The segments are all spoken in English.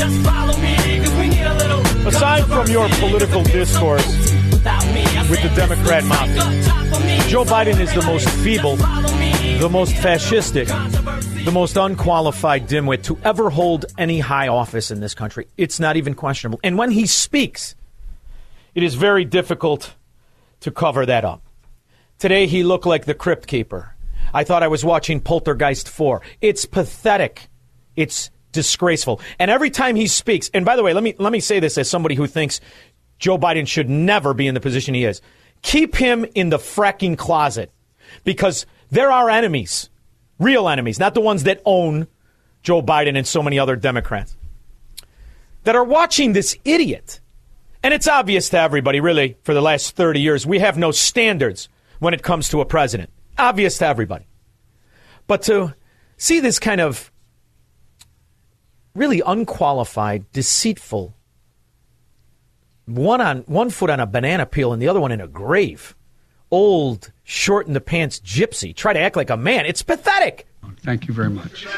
just follow me, because we need a little... Aside from your political discourse with the Democrat mafia, Joe Biden is the most feeble, the most fascistic, the most unqualified dimwit to ever hold any high office in this country. It's not even questionable. And when he speaks, it is very difficult to cover that up. Today, he looked like the Crypt Keeper. I thought I was watching Poltergeist 4. It's pathetic. It's disgraceful. And every time he speaks, and by the way, let me say this as somebody who thinks Joe Biden should never be in the position he is. Keep him in the fracking closet, because there are enemies, real enemies, not the ones that own Joe Biden and so many other Democrats, that are watching this idiot. And it's obvious to everybody, really, for the last 30 years, we have no standards when it comes to a president. Obvious to everybody. But to see this kind of really unqualified, deceitful, one foot on a banana peel and the other one in a grave, old, short-in-the-pants gypsy, try to act like a man. It's pathetic. Thank you very much.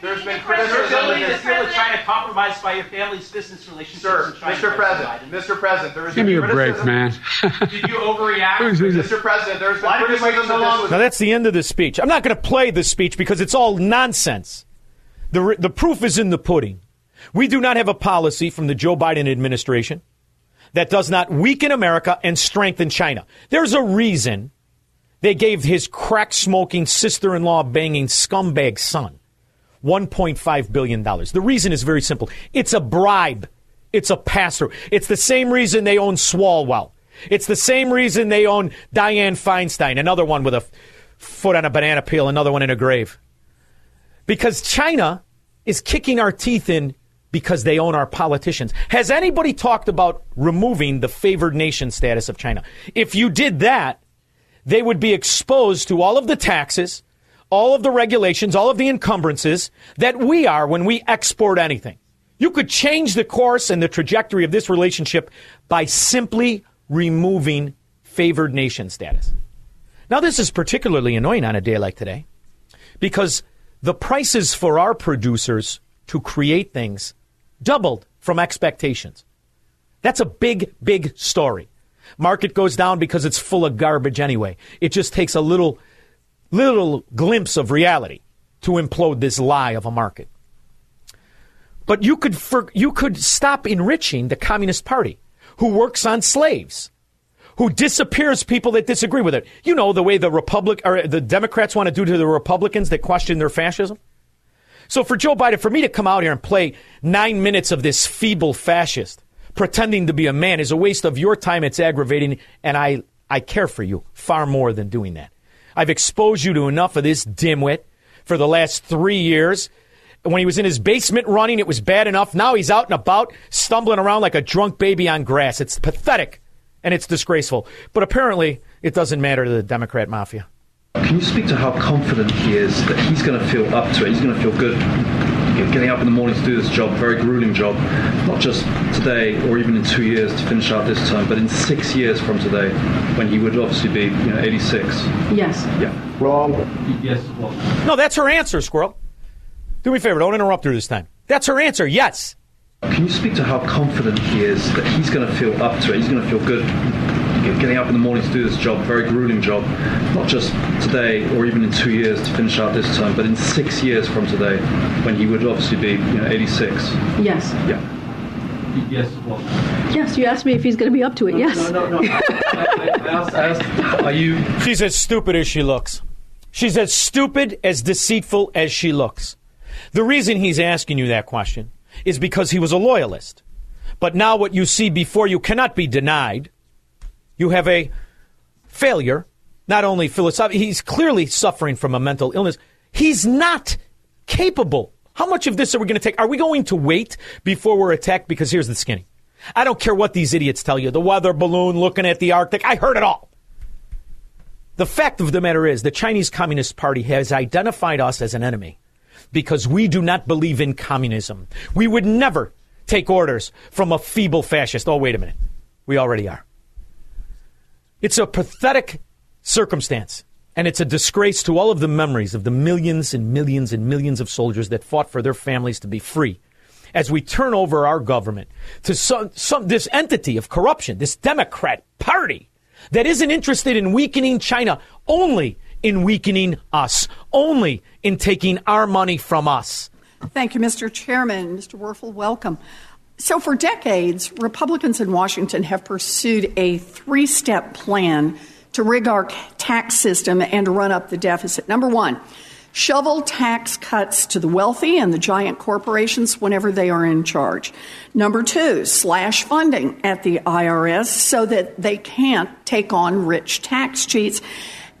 There's been criticism trying to compromise by your family's business relationships. Sir, Mr. President, there is give me a break, man. Did you overreact? Mr. President, there's been criticism so long. Now, that's the end of the speech. I'm not going to play this speech because it's all nonsense. The proof is in the pudding. We do not have a policy from the Joe Biden administration that does not weaken America and strengthen China. There's a reason they gave his crack-smoking, sister-in-law-banging scumbag son $1.5 billion. The reason is very simple. It's a bribe. It's a pass-through. It's the same reason they own Swalwell. It's the same reason they own Dianne Feinstein, another one with a foot on a banana peel, another one in a grave. Because China is kicking our teeth in because they own our politicians. Has anybody talked about removing the favored nation status of China? If you did that, they would be exposed to all of the taxes, all of the regulations, all of the encumbrances that we are when we export anything. You could change the course and the trajectory of this relationship by simply removing favored nation status. Now, this is particularly annoying on a day like today because the prices for our producers to create things doubled from expectations. That's a big, big story. Market goes down because it's full of garbage anyway. It just takes a little glimpse of reality to implode this lie of a market. But you could stop enriching the Communist Party, who works on slaves, who disappears people that disagree with it. You know, the way the Democrats want to do to the Republicans that question their fascism. So for Joe Biden, for me to come out here and play 9 minutes of this feeble fascist pretending to be a man is a waste of your time. It's aggravating, and I care for you far more than doing that. I've exposed you to enough of this dimwit for the last 3 years. When he was in his basement running, it was bad enough. Now he's out and about, stumbling around like a drunk baby on grass. It's pathetic, and it's disgraceful. But apparently, it doesn't matter to the Democrat mafia. Can you speak to how confident he is that he's going to feel up to it? He's going to feel good getting up in the morning to do this job, very grueling job, not just today or even in 2 years to finish out this term, but in 6 years from today, when he would obviously be 86. Yes. Yeah. Wrong. Yes. No, that's her answer, Squirrel. Do me a favor, don't interrupt her this time. That's her answer, yes. Can you speak to how confident he is that he's going to feel up to it? He's going to feel good getting up in the morning to do this job, very grueling job, not just today or even in 2 years to finish out this term, but in 6 years from today, when he would obviously be 86. Yes. Yeah. Yes. What? Yes, you asked me if he's going to be up to it. Yes. No. I asked, are you? She's as stupid as she looks. She's as stupid, as deceitful as she looks. The reason he's asking you that question is because he was a loyalist. But now what you see before you cannot be denied. You have a failure, not only philosophically, he's clearly suffering from a mental illness. He's not capable. How much of this are we going to take? Are we going to wait before we're attacked? Because here's the skinny. I don't care what these idiots tell you. The weather balloon, looking at the Arctic. I heard it all. The fact of the matter is the Chinese Communist Party has identified us as an enemy because we do not believe in communism. We would never take orders from a feeble fascist. Oh, wait a minute. We already are. It's a pathetic circumstance. And it's a disgrace to all of the memories of the millions and millions and millions of soldiers that fought for their families to be free. As we turn over our government to this entity of corruption, this Democrat Party that isn't interested in weakening China, only in weakening us, only in taking our money from us. Thank you, Mr. Chairman. Mr. Werfel, welcome. So for decades, Republicans in Washington have pursued a three-step plan to rig our tax system and to run up the deficit. Number one, shovel tax cuts to the wealthy and the giant corporations whenever they are in charge. Number two, slash funding at the IRS so that they can't take on rich tax cheats.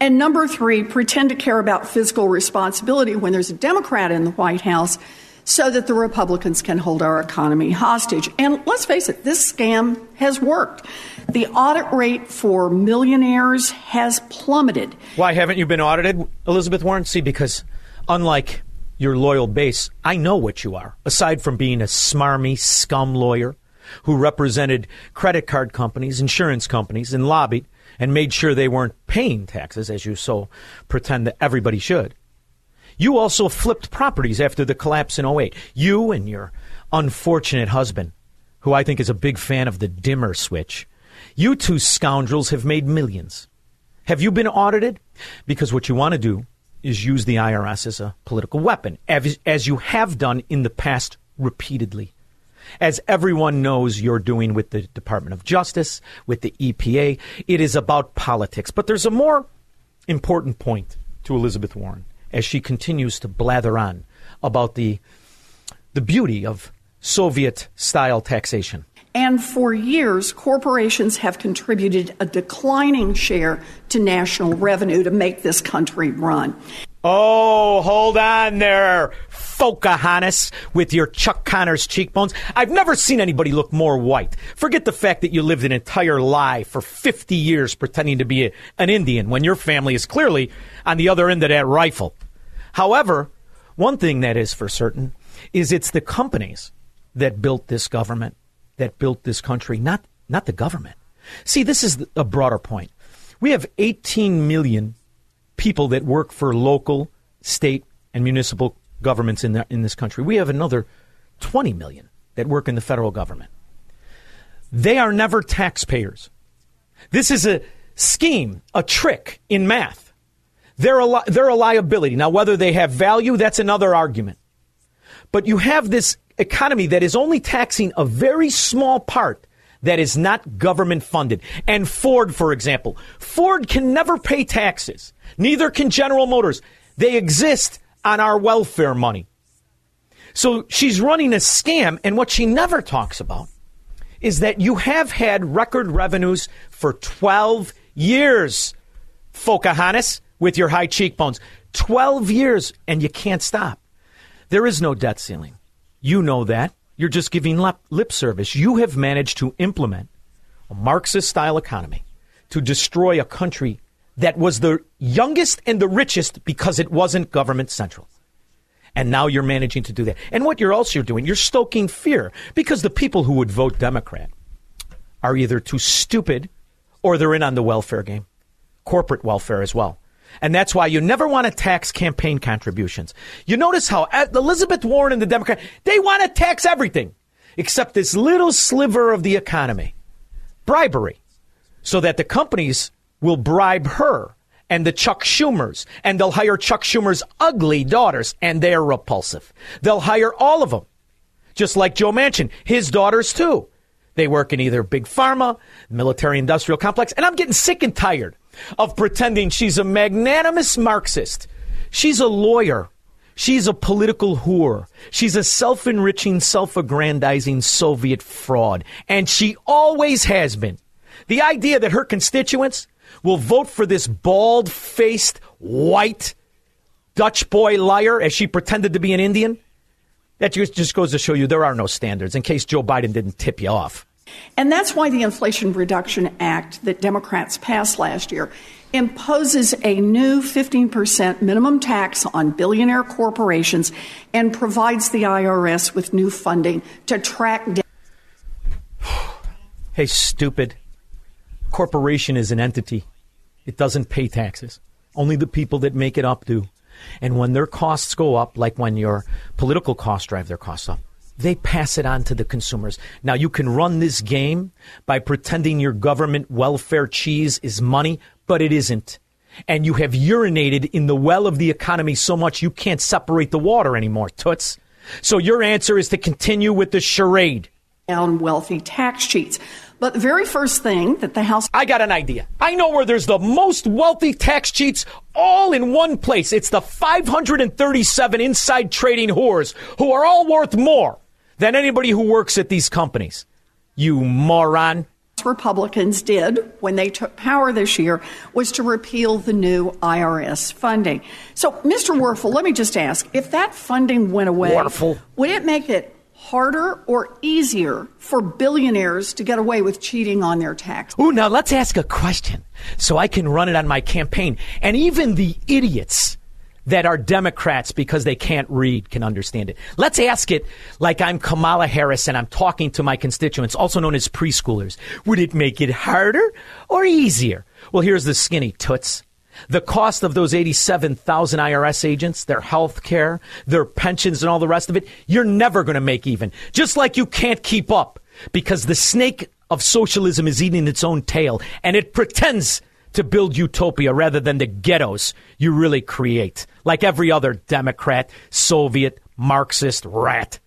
And number three, pretend to care about fiscal responsibility when there's a Democrat in the White House so that the Republicans can hold our economy hostage. And let's face it, this scam has worked. The audit rate for millionaires has plummeted. Why haven't you been audited, Elizabeth Warren? See, because unlike your loyal base, I know what you are. Aside from being a smarmy scum lawyer who represented credit card companies, insurance companies, and lobbied and made sure they weren't paying taxes, as you so pretend that everybody should. You also flipped properties after the collapse in 2008. You and your unfortunate husband, who I think is a big fan of the dimmer switch. You two scoundrels have made millions. Have you been audited? Because what you want to do is use the IRS as a political weapon, as you have done in the past repeatedly. As everyone knows you're doing with the Department of Justice, with the EPA. It is about politics. But there's a more important point to Elizabeth Warren as she continues to blather on about the beauty of Soviet-style taxation. And for years, corporations have contributed a declining share to national revenue to make this country run. Oh, hold on there, Pocahontas, with your Chuck Connors cheekbones. I've never seen anybody look more white. Forget the fact that you lived an entire lie for 50 years pretending to be an Indian when your family is clearly on the other end of that rifle. However, one thing that is for certain is it's the companies that built this government, that built this country, not the government. See, this is a broader point. We have 18 million people that work for local, state, and municipal governments in this country. We have another 20 million that work in the federal government. They are never taxpayers. This is a scheme, a trick in math. They're a liability. Now, whether they have value, that's another argument. But you have this economy that is only taxing a very small part that is not government funded. And Ford, for example. Ford can never pay taxes. Neither can General Motors. They exist on our welfare money. So she's running a scam. And what she never talks about is that you have had record revenues for 12 years, Pocahontas, with your high cheekbones. 12 years, and you can't stop. There is no debt ceiling. You know that. You're just giving lip service. You have managed to implement a Marxist-style economy to destroy a country that was the youngest and the richest because it wasn't government central. And now you're managing to do that. And what you're also doing, you're stoking fear because the people who would vote Democrat are either too stupid or they're in on the welfare game, corporate welfare as well. And that's why you never want to tax campaign contributions. You notice how Elizabeth Warren and the Democrats, they want to tax everything. except this little sliver of the economy, bribery, so that the companies will bribe her and the Chuck Schumers, and they'll hire Chuck Schumer's ugly daughters, and they're repulsive. They'll hire all of them, just like Joe Manchin, his daughters too. They work in either big pharma, military industrial complex, and I'm getting sick and tired of pretending she's a magnanimous Marxist. She's a lawyer. She's a political whore. She's a self-enriching, self-aggrandizing Soviet fraud. And she always has been. The idea that her constituents will vote for this bald-faced, white Dutch boy liar, as she pretended to be an Indian, that just goes to show you there are no standards, in case Joe Biden didn't tip you off. And that's why the Inflation Reduction Act that Democrats passed last year imposes a new 15% minimum tax on billionaire corporations and provides the IRS with new funding to track down. Hey, stupid. Corporation is an entity. It doesn't pay taxes. Only the people that make it up do. And when their costs go up, like when your political costs drive their costs up, they pass it on to the consumers. Now, you can run this game by pretending your government welfare cheese is money, but it isn't. And you have urinated in the well of the economy so much you can't separate the water anymore, toots. So your answer is to continue with the charade. Down wealthy tax cheats. But the very first thing that the House... I got an idea. I know where there's the most wealthy tax cheats all in one place. It's the 537 inside trading whores who are all worth more than anybody who works at these companies. You moron. Republicans did when they took power this year was to repeal the new IRS funding. So, Mr. Werfel, let me just ask, if that funding went away, Werfel, would it make it harder or easier for billionaires to get away with cheating on their tax? Ooh, now let's ask a question so I can run it on my campaign. And even the idiots that are Democrats because they can't read can understand it. Let's ask it like I'm Kamala Harris and I'm talking to my constituents, also known as preschoolers. Would it make it harder or easier? Well, here's the skinny toots. The cost of those 87,000 IRS agents, their health care, their pensions and all the rest of it, you're never going to make even. Just like you can't keep up because the snake of socialism is eating its own tail and it pretends to build utopia rather than the ghettos you really create, like every other Democrat, Soviet, Marxist rat.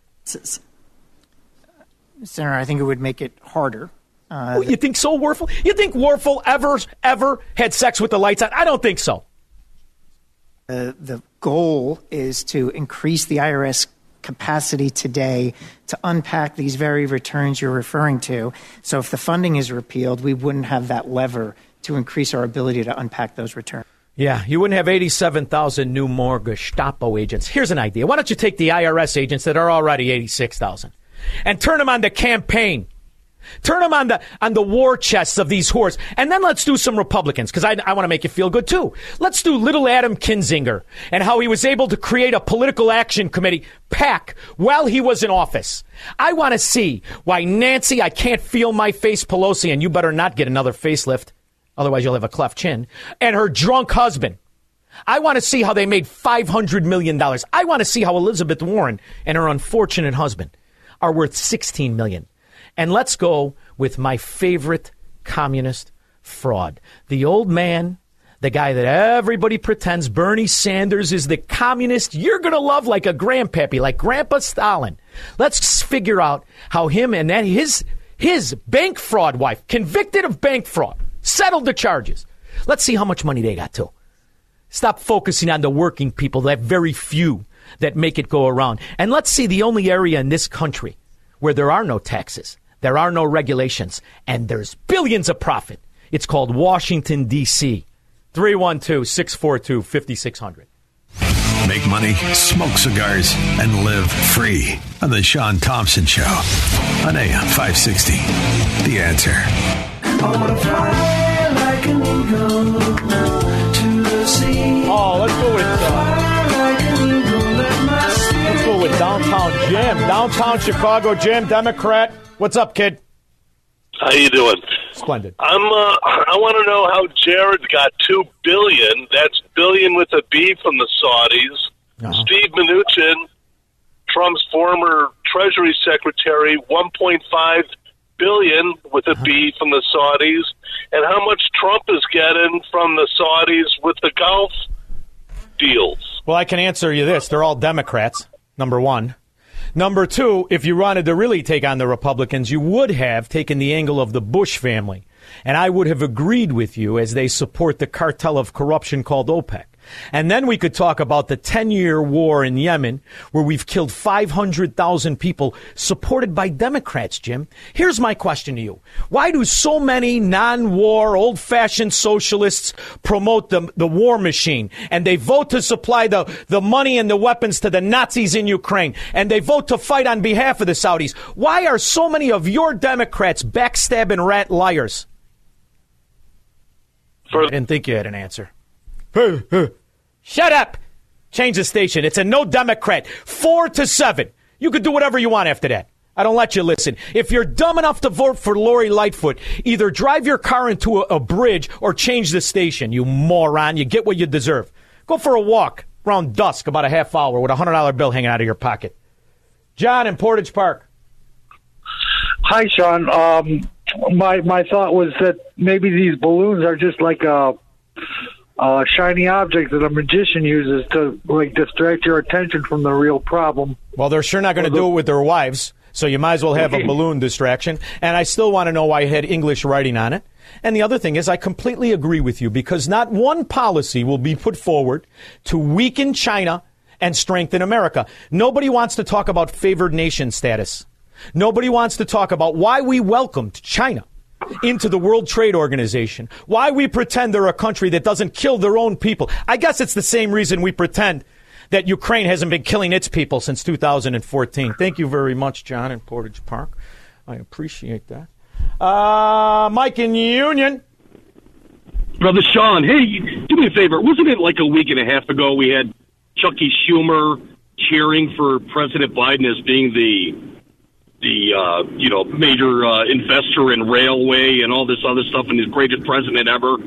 Senator, I think it would make it harder. You think so, Werfel? You think Werfel ever had sex with the lights on? I don't think so. The goal is to increase the IRS capacity today to unpack these very returns you're referring to. So if the funding is repealed, we wouldn't have that lever to increase our ability to unpack those returns. Yeah, you wouldn't have 87,000 new more Gestapo agents. Here's an idea. Why don't you take the IRS agents that are already 86,000 and turn them on the campaign? Turn them on the war chests of these whores. And then let's do some Republicans, because I want to make you feel good, too. Let's do little Adam Kinzinger and how he was able to create a political action committee PAC while he was in office. I want to see why Nancy, I can't feel my face, Pelosi, and you better not get another facelift, otherwise you'll have a cleft chin, and her drunk husband. I want to see how they made $500 million. I want to see how Elizabeth Warren and her unfortunate husband are worth $16 million. And let's go with my favorite communist fraud. The old man, the guy that everybody pretends Bernie Sanders is the communist you're going to love like a grandpappy, like Grandpa Stalin. Let's figure out how him and his bank fraud wife, convicted of bank fraud, settled the charges. Let's see how much money they got, too. Stop focusing on the working people, that very few that make it go around. And let's see the only area in this country where there are no taxes. There are no regulations, and there's billions of profit. It's called Washington, D.C. 312-642-5600. Make money, smoke cigars, and live free on The Sean Thompson Show on AM 560. The Answer. I want to fly like an eagle to the sea. Oh, let's go with Downtown Jim. Downtown Chicago Jim, Democrat. What's up, kid? How you doing? Splendid. I want to know how Jared got $2 billion. That's billion with a B from the Saudis. Uh-huh. Steve Mnuchin Trump's former Treasury Secretary $1.5 billion with a B from the Saudis, and how much Trump is getting from the Saudis with the Gulf deals. Well, I can answer you this. They're all Democrats, number one. Number two, if you wanted to really take on the Republicans, you would have taken the angle of the Bush family. And I would have agreed with you as they support the cartel of corruption called OPEC. And then we could talk about the 10-year war in Yemen, where we've killed 500,000 people, supported by Democrats, Jim. Here's my question to you. Why do so many non-war, old-fashioned socialists promote the war machine? And they vote to supply the money and the weapons to the Nazis in Ukraine. And they vote to fight on behalf of the Saudis. Why are so many of your Democrats backstabbing rat liars? I didn't think you had an answer. Shut up. Change the station. It's a no Democrat. 4-7. You could do whatever you want after that. I don't let you listen. If you're dumb enough to vote for Lori Lightfoot, either drive your car into a bridge or change the station, you moron. You get what you deserve. Go for a walk around dusk, about a half hour, with a $100 bill hanging out of your pocket. John in Portage Park. Hi, Sean. My thought was that maybe these balloons are just like a shiny object that a magician uses to distract your attention from the real problem. Well, they're sure not going to do it with their wives, so you might as well have a balloon distraction. And I still want to know why it had English writing on it. And the other thing is, I completely agree with you, because not one policy will be put forward to weaken China and strengthen America. Nobody wants to talk about favored nation status. Nobody wants to talk about why we welcomed China into the World Trade Organization, why we pretend they're a country that doesn't kill their own people. I guess it's the same reason we pretend that Ukraine hasn't been killing its people since 2014. Thank you very much, John in Portage Park. I appreciate that. Mike in Union. Brother Sean, hey, do me a favor. Wasn't it like a week and a half ago we had Chuck Schumer cheering for President Biden as being the major investor in railway and all this other stuff, and his greatest president ever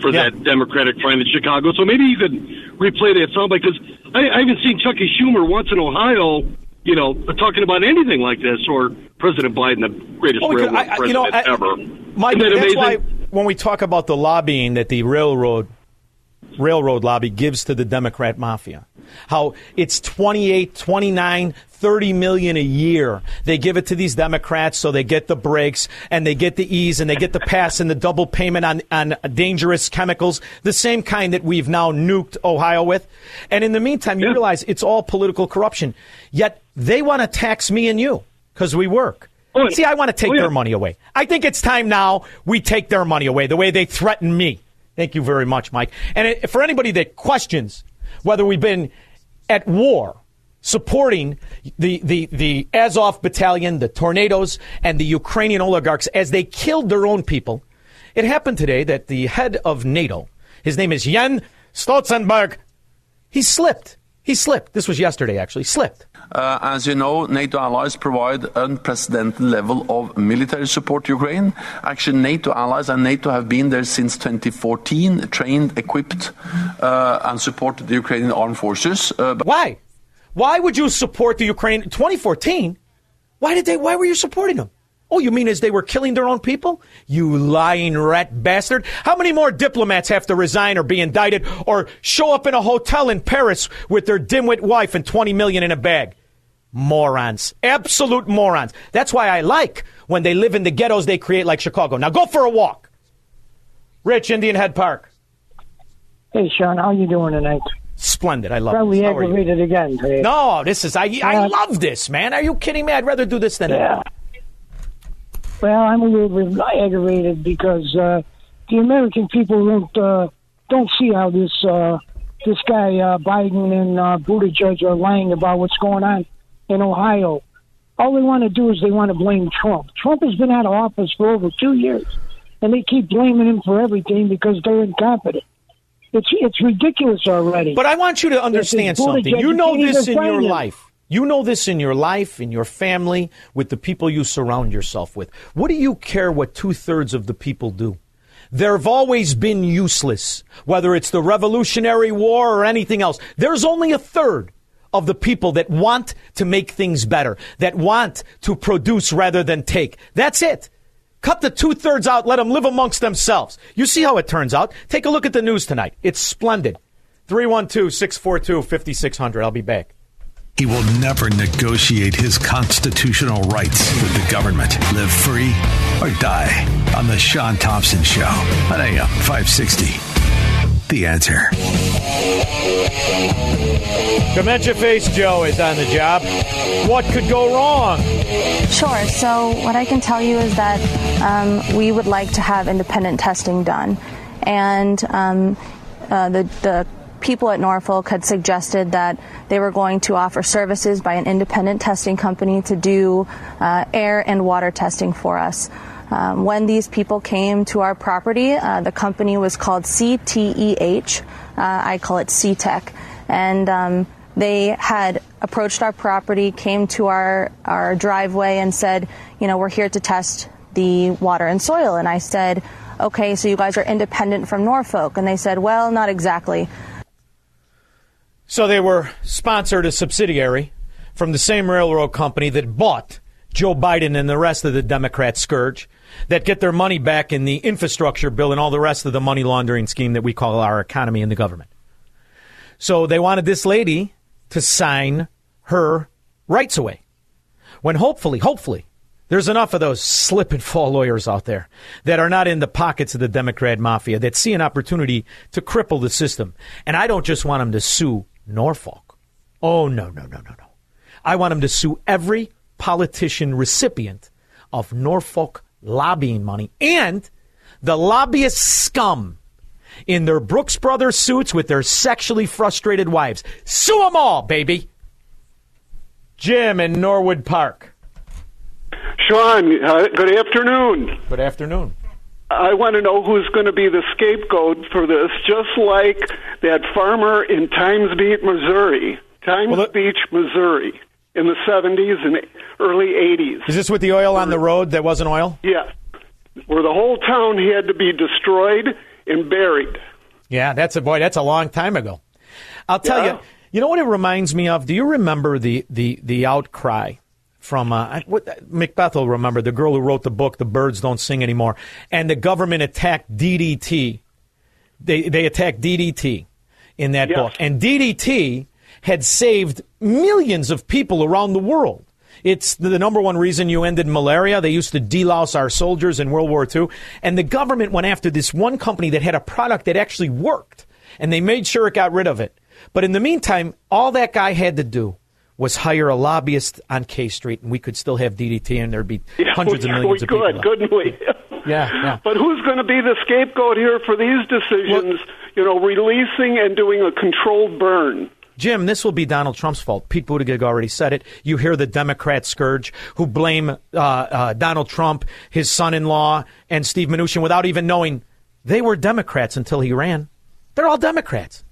for that Democratic friend in Chicago? So maybe you could replay that sound, because I haven't seen Chuck Schumer once in Ohio, talking about anything like this, or President Biden, the greatest railway president ever. Mike, that's why when we talk about the lobbying that the railroad lobby gives to the Democrat mafia, how it's 28, 29, 30 million a year. They give it to these Democrats so they get the breaks and they get the ease and they get the pass and the double payment on dangerous chemicals, the same kind that we've now nuked Ohio with. And in the meantime, you realize it's all political corruption. Yet they want to tax me and you because we work. See, I want to take their money away. I think it's time now we take their money away the way they threaten me. Thank you very much, Mike. And for anybody that questions whether we've been at war supporting the Azov battalion, the Tornadoes, and the Ukrainian oligarchs as they killed their own people, it happened today that the head of NATO, his name is Jens Stoltenberg, he slipped. He slipped. This was yesterday, actually. Slipped. As you know, NATO allies provide unprecedented level of military support to Ukraine. Actually, NATO allies and NATO have been there since 2014, trained, equipped, and supported the Ukrainian armed forces. Why? Why would you support the Ukraine in 2014? Why were you supporting them? Oh, you mean as they were killing their own people? You lying rat bastard. How many more diplomats have to resign or be indicted or show up in a hotel in Paris with their dimwit wife and $20 million in a bag? Morons. Absolute morons. That's why I like when they live in the ghettos they create, like Chicago. Now go for a walk. Rich, Indian Head Park. Hey, Sean, how you doing tonight? Splendid. I love it. Probably aggravated again today. No, this is, I love this, man. Are you kidding me? I'd rather do this than that. Well, I'm a little aggravated because the American people don't see how this guy Biden and Buttigieg are lying about what's going on in Ohio. All they want to do is they want to blame Trump. Trump has been out of office for over 2 years, and they keep blaming him for everything because they're incompetent. It's ridiculous already. But I want you to understand something. You know this in your life. You know this in your life, in your family, with the people you surround yourself with. What do you care what 2/3 of the people do? They've always been useless, whether it's the Revolutionary War or anything else. There's only a third of the people that want to make things better, that want to produce rather than take. That's it. Cut the two-thirds out. Let them live amongst themselves. You see how it turns out. Take a look at the news tonight. It's splendid. 312-642-5600. I'll be back. He will never negotiate his constitutional rights with the government. Live free or die on The Sean Thompson Show on AM 560. The Answer. Commend your face, Joe, is on the job. What could go wrong? Sure. So what I can tell you is that we would like to have independent testing done. And the people at Norfolk had suggested that they were going to offer services by an independent testing company to do air and water testing for us. When these people came to our property, the company was called CTEH. I call it CTEH. And they had approached our property, came to our driveway and said, you know, we're here to test the water and soil. And I said, okay, so you guys are independent from Norfolk. And they said, well, not exactly. So they were sponsored a subsidiary from the same railroad company that bought Joe Biden and the rest of the Democrat scourge that get their money back in the infrastructure bill and all the rest of the money laundering scheme that we call our economy and the government. So they wanted this lady to sign her rights away when hopefully, there's enough of those slip and fall lawyers out there that are not in the pockets of the Democrat mafia that see an opportunity to cripple the system. And I don't just want them to sue Norfolk. Oh, no. I want him to sue every politician recipient of Norfolk lobbying money and the lobbyist scum in their Brooks Brothers suits with their sexually frustrated wives. Sue them all, baby. Jim in Norwood Park. Sean, good afternoon. Good afternoon. I want to know who's going to be the scapegoat for this, just like that farmer in Times Beach, Missouri. Times Beach, Missouri, in the 70s and early 80s. Is this with the oil on the road that wasn't oil? Yeah, where the whole town had to be destroyed and buried. Yeah, that's a long time ago. I'll tell you, you know what it reminds me of? Do you remember the outcry from Macbeth will remember, the girl who wrote the book, The Birds Don't Sing Anymore, and the government attacked DDT. They attacked DDT in that book. And DDT had saved millions of people around the world. It's the number one reason you ended malaria. They used to delouse our soldiers in World War II. And the government went after this one company that had a product that actually worked. And they made sure it got rid of it. But in the meantime, all that guy had to do was hire a lobbyist on K Street, and we could still have DDT, and there'd be hundreds of millions of people. Couldn't we? Yeah. But who's going to be the scapegoat here for these decisions, releasing and doing a controlled burn? Jim, this will be Donald Trump's fault. Pete Buttigieg already said it. You hear the Democrat scourge who blame Donald Trump, his son-in-law, and Steve Mnuchin without even knowing they were Democrats until he ran. They're all Democrats.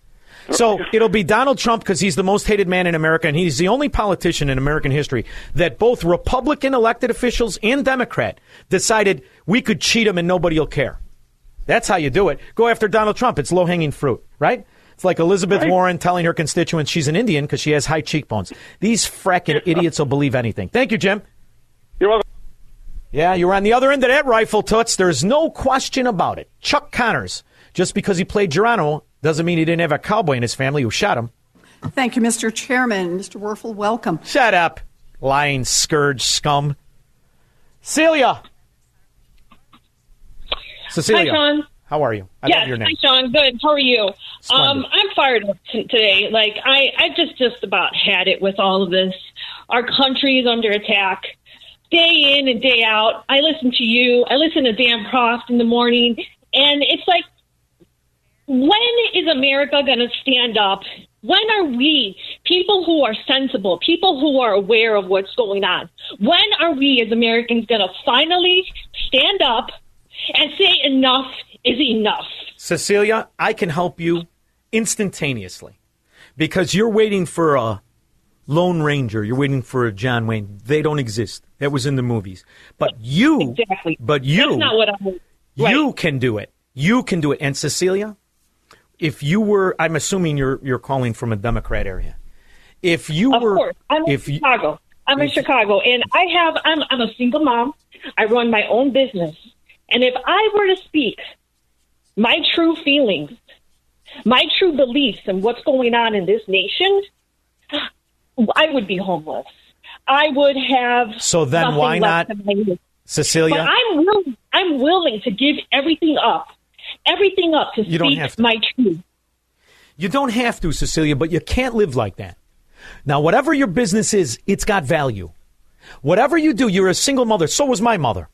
So it'll be Donald Trump because he's the most hated man in America, and he's the only politician in American history that both Republican elected officials and Democrat decided we could cheat him and nobody will care. That's how you do it. Go after Donald Trump. It's low-hanging fruit, right? It's like Elizabeth Warren telling her constituents she's an Indian because she has high cheekbones. These frackin' idiots will believe anything. Thank you, Jim. You're welcome. Yeah, you were on the other end of that rifle, Toots. There's no question about it. Chuck Connors, just because he played Geronimo, doesn't mean he didn't have a cowboy in his family who shot him. Thank you, Mr. Chairman. Mr. Werfel, welcome. Shut up, lying scourge scum. Cecilia. Hi, Sean. How are you? I love your name. Hi, Sean. Good. How are you? I'm fired up today. Like, I just about had it with all of this. Our country is under attack day in and day out. I listen to you. I listen to Dan Proft in the morning. And it's like, when is America going to stand up? When are we, people who are sensible, people who are aware of what's going on, when are we as Americans going to finally stand up and say enough is enough? Cecilia, I can help you instantaneously because you're waiting for a Lone Ranger. You're waiting for a John Wayne. They don't exist. That was in the movies. But you, that's not what I'm, you can do it. You can do it. And Cecilia, if you were, I'm assuming you're calling from a Democrat area. If you were, of course, I'm in Chicago, and I'm a single mom. I run my own business, and if I were to speak my true feelings, my true beliefs, and what's going on in this nation, I would be homeless. I would have. So then, why not, Cecilia? But I'm willing to give everything up to speak my truth. You don't have to, Cecilia, but you can't live like that. Now, whatever your business is, it's got value. Whatever you do, you're a single mother. So was my mother.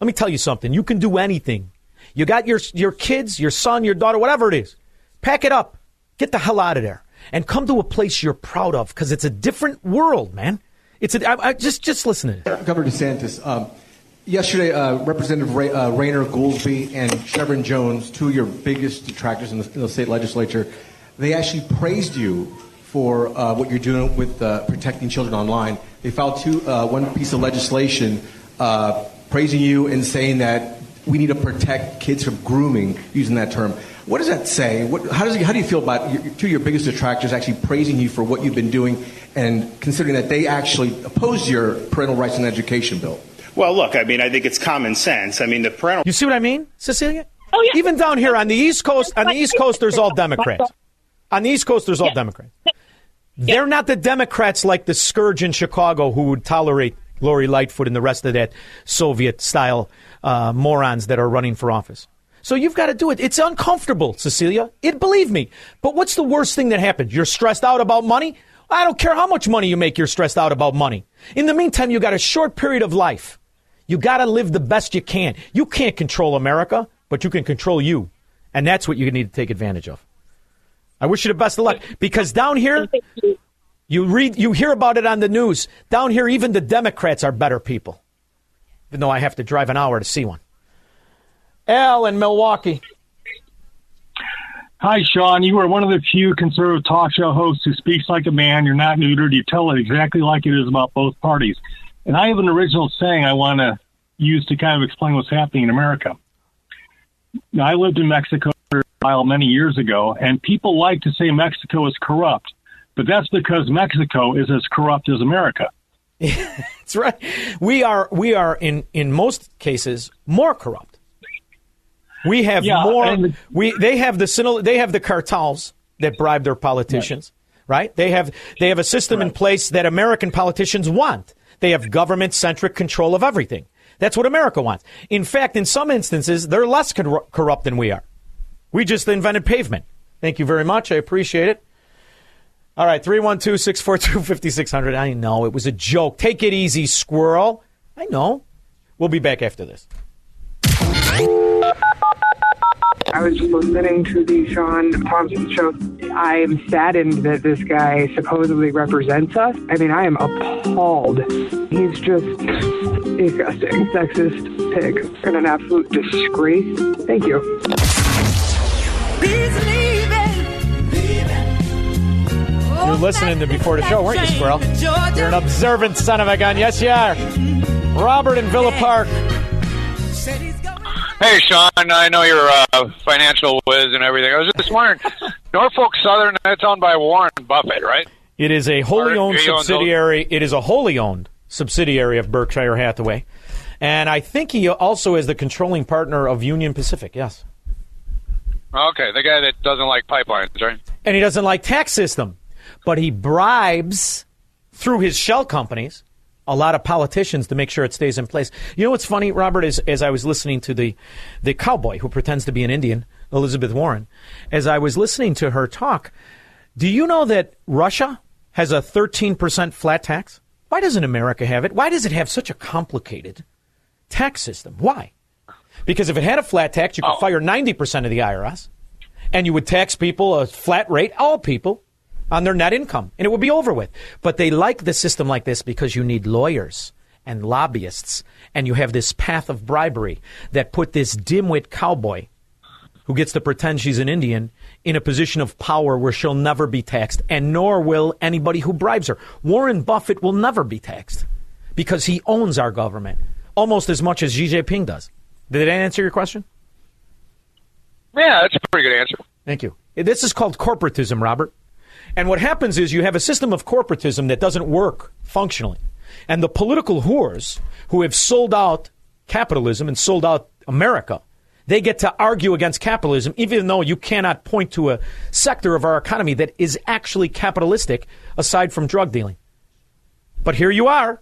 Let me tell you something. You can do anything. You got your kids, your son, your daughter, whatever it is. Pack it up. Get the hell out of there. And come to a place you're proud of, because it's a different world, man. Just listen to this. Governor DeSantis, yesterday, Representative Rayner, Goolsbee, and Chevron Jones, two of your biggest detractors in the state legislature, they actually praised you for what you're doing with protecting children online. They filed one piece of legislation praising you and saying that we need to protect kids from grooming, using that term. What does that say? How do you feel about two of your biggest detractors actually praising you for what you've been doing, and considering that they actually opposed your parental rights and education bill? Well, look, I mean, I think it's common sense. I mean, the parental... You see what I mean, Cecilia? Oh, yeah. Even down here on the East Coast, there's all Democrats. On the East Coast, there's all Democrats. They're not the Democrats like the scourge in Chicago who would tolerate Lori Lightfoot and the rest of that Soviet-style morons that are running for office. So you've got to do it. It's uncomfortable, Cecilia. Believe me. But what's the worst thing that happens? You're stressed out about money? I don't care how much money you make, you're stressed out about money. In the meantime, you got a short period of life. You got to live the best you can. You can't control America, but you can control you. And that's what you need to take advantage of. I wish you the best of luck, because down here, you hear about it on the news. Down here, even the Democrats are better people, even though I have to drive an hour to see one. Al in Milwaukee. Hi, Sean. You are one of the few conservative talk show hosts who speaks like a man. You're not neutered. You tell it exactly like it is about both parties. And I have an original saying I want to use to kind of explain what's happening in America. Now, I lived in Mexico for a while many years ago, and people like to say Mexico is corrupt, but that's because Mexico is as corrupt as America. That's right. We are in most cases more corrupt. We have more. They have the cartels that bribe their politicians, right? They have a system in place that American politicians want. They have government-centric control of everything. That's what America wants. In fact, in some instances, they're less corrupt than we are. We just invented pavement. Thank you very much. I appreciate it. All right, 312-642-5600. I know, it was a joke. Take it easy, squirrel. I know. We'll be back after this. I was listening to the Sean Thompson show. I am saddened that this guy supposedly represents us. I mean, I am appalled. He's just disgusting, sexist pig, and an absolute disgrace. Thank you. You're listening to Before the Show, weren't you, squirrel? You're an observant son of a gun. Yes, you are. Robert in Villa Park. Hey, Sean, I know you're a financial whiz and everything. I was just wondering, Norfolk Southern, that's owned by Warren Buffett, right? It is a wholly owned subsidiary. It is a wholly owned subsidiary of Berkshire Hathaway. And I think he also is the controlling partner of Union Pacific, yes. Okay, the guy that doesn't like pipelines, right? And he doesn't like tax system. But he bribes, through his shell companies, a lot of politicians to make sure it stays in place. You know what's funny, Robert, is as I was listening to the cowboy who pretends to be an Indian, Elizabeth Warren, as I was listening to her talk, do you know that Russia has a 13% flat tax? Why doesn't America have it? Why does it have such a complicated tax system? Why? Because if it had a flat tax, you could fire 90% of the IRS, and you would tax people a flat rate, all people, on their net income, and it would be over with. But they like the system like this because you need lawyers and lobbyists, and you have this path of bribery that put this dimwit cowboy who gets to pretend she's an Indian in a position of power where she'll never be taxed, and nor will anybody who bribes her. Warren Buffett will never be taxed because he owns our government almost as much as Xi Jinping does. Did that answer your question? Yeah, that's a pretty good answer. Thank you. This is called corporatism, Robert. And what happens is you have a system of corporatism that doesn't work functionally. And the political whores who have sold out capitalism and sold out America, they get to argue against capitalism, even though you cannot point to a sector of our economy that is actually capitalistic, aside from drug dealing. But here you are.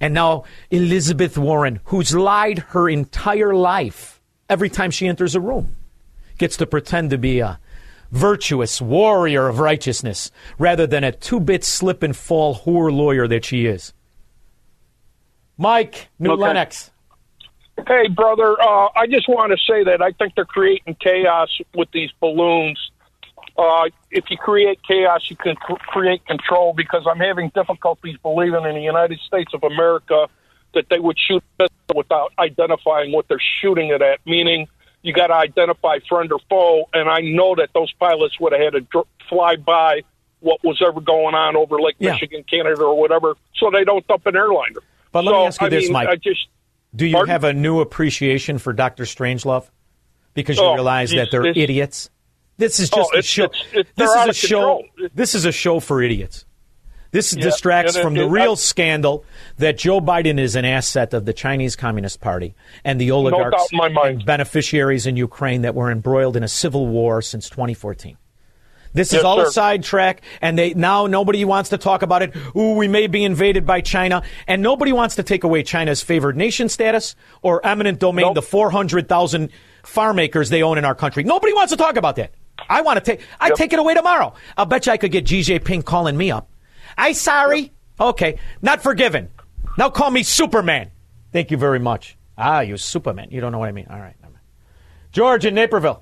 And now Elizabeth Warren, who's lied her entire life every time she enters a room, gets to pretend to be a virtuous warrior of righteousness rather than a two-bit slip and fall whore lawyer that she is. Mike, New Lenox. Hey, brother, I just want to say that I think they're creating chaos with these balloons. If you create chaos, you can create control, because I'm having difficulties believing in the United States of America that they would shoot without identifying what they're shooting it at, meaning you got to identify friend or foe. And I know that those pilots would have had to fly by what was ever going on over Lake Michigan, Canada, or whatever, so they don't dump an airliner. But let me ask you this, Mike. Do you have a new appreciation for Dr. Strangelove? Because you realize that they're idiots? This is just a show. This is a show for idiots. This distracts from the real scandal that Joe Biden is an asset of the Chinese Communist Party and the oligarchs and beneficiaries in Ukraine that were embroiled in a civil war since 2014. This is all a sidetrack, and now nobody wants to talk about it. Ooh, we may be invaded by China, and nobody wants to take away China's favored nation status or eminent domain, the 400,000 farm acres they own in our country. Nobody wants to talk about that. I want to take it away tomorrow. I'll bet you I could get Xi Jinping calling me up. I'm sorry. Okay, not forgiven. Now call me Superman. Thank you very much. Ah, you Superman. You don't know what I mean. All right. George in Naperville.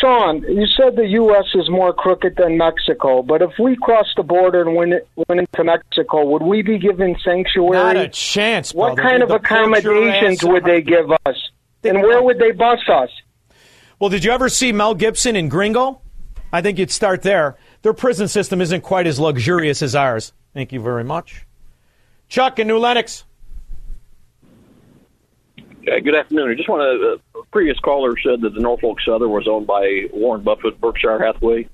Sean, you said the U.S. is more crooked than Mexico, but if we cross the border and went into Mexico, would we be given sanctuary? Not a chance, brother. What kind of accommodations would they give us? And where would they bus us? Well, did you ever see Mel Gibson in Gringo? I think you'd start there. Their prison system isn't quite as luxurious as ours. Thank you very much. Chuck in New Lenox. Good afternoon. I just want to a previous caller said that the Norfolk Southern was owned by Warren Buffett, Berkshire Hathaway.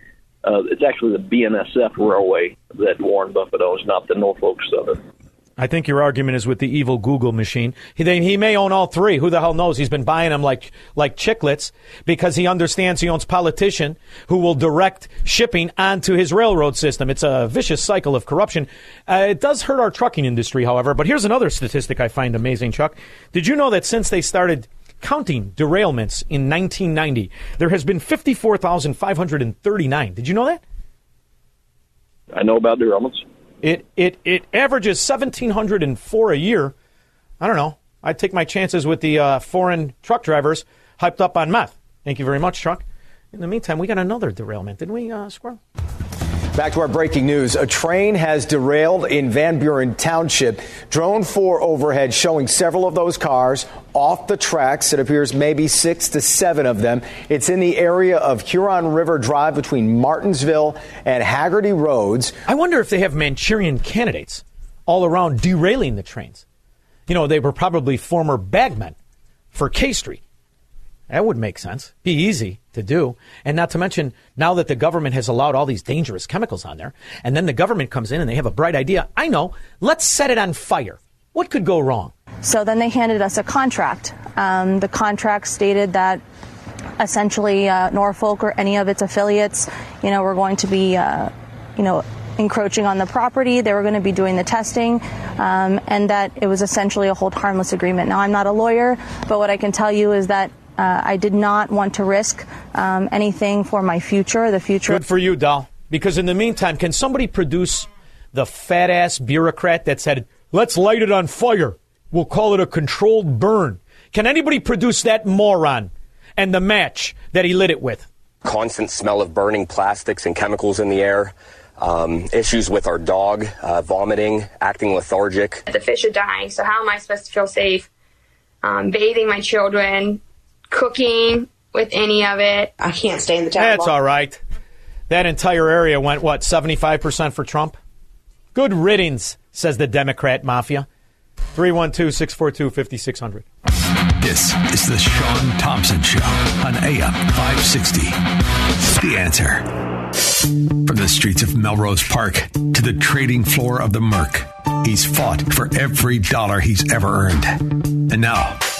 It's actually the BNSF railway that Warren Buffett owns, not the Norfolk Southern. I think your argument is with the evil Google machine. He may own all three. Who the hell knows? He's been buying them like chiclets because he understands he owns politician who will direct shipping onto his railroad system. It's a vicious cycle of corruption. It does hurt our trucking industry, however. But here's another statistic I find amazing, Chuck. Did you know that since they started counting derailments in 1990, there has been 54,539? Did you know that? I know about derailments. It averages 1,704 a year. I don't know. I'd take my chances with the foreign truck drivers hyped up on meth. Thank you very much, Chuck. In the meantime, we got another derailment, didn't we, Squirrel? Back to our breaking news. A train has derailed in Van Buren Township. Drone 4 overhead showing several of those cars off the tracks. It appears maybe 6 to 7 of them. It's in the area of Huron River Drive between Martinsville and Haggerty Roads. I wonder if they have Manchurian candidates all around derailing the trains. You know, they were probably former bagmen for K Street. That would make sense. Be easy to do. And not to mention, now that the government has allowed all these dangerous chemicals on there, and then the government comes in and they have a bright idea. I know. Let's set it on fire. What could go wrong? So then they handed us a contract. The contract stated that essentially Norfolk or any of its affiliates, were going to be, encroaching on the property. They were going to be doing the testing, and that it was essentially a hold harmless agreement. Now, I'm not a lawyer, but what I can tell you is that I did not want to risk anything for my future, the future. Good for you, Dal. Because in the meantime, can somebody produce the fat-ass bureaucrat that said, let's light it on fire. We'll call it a controlled burn. Can anybody produce that moron and the match that he lit it with? Constant smell of burning plastics and chemicals in the air. Issues with our dog, vomiting, acting lethargic. The fish are dying, so how am I supposed to feel safe? Bathing my children. Cooking with any of it. I can't stay in the town. That's all right. That entire area went, 75% for Trump? Good riddance, says the Democrat mafia. 312-642-5600. This is the Sean Thompson Show on AM 560. The answer. From the streets of Melrose Park to the trading floor of the Merck, he's fought for every dollar he's ever earned. And now,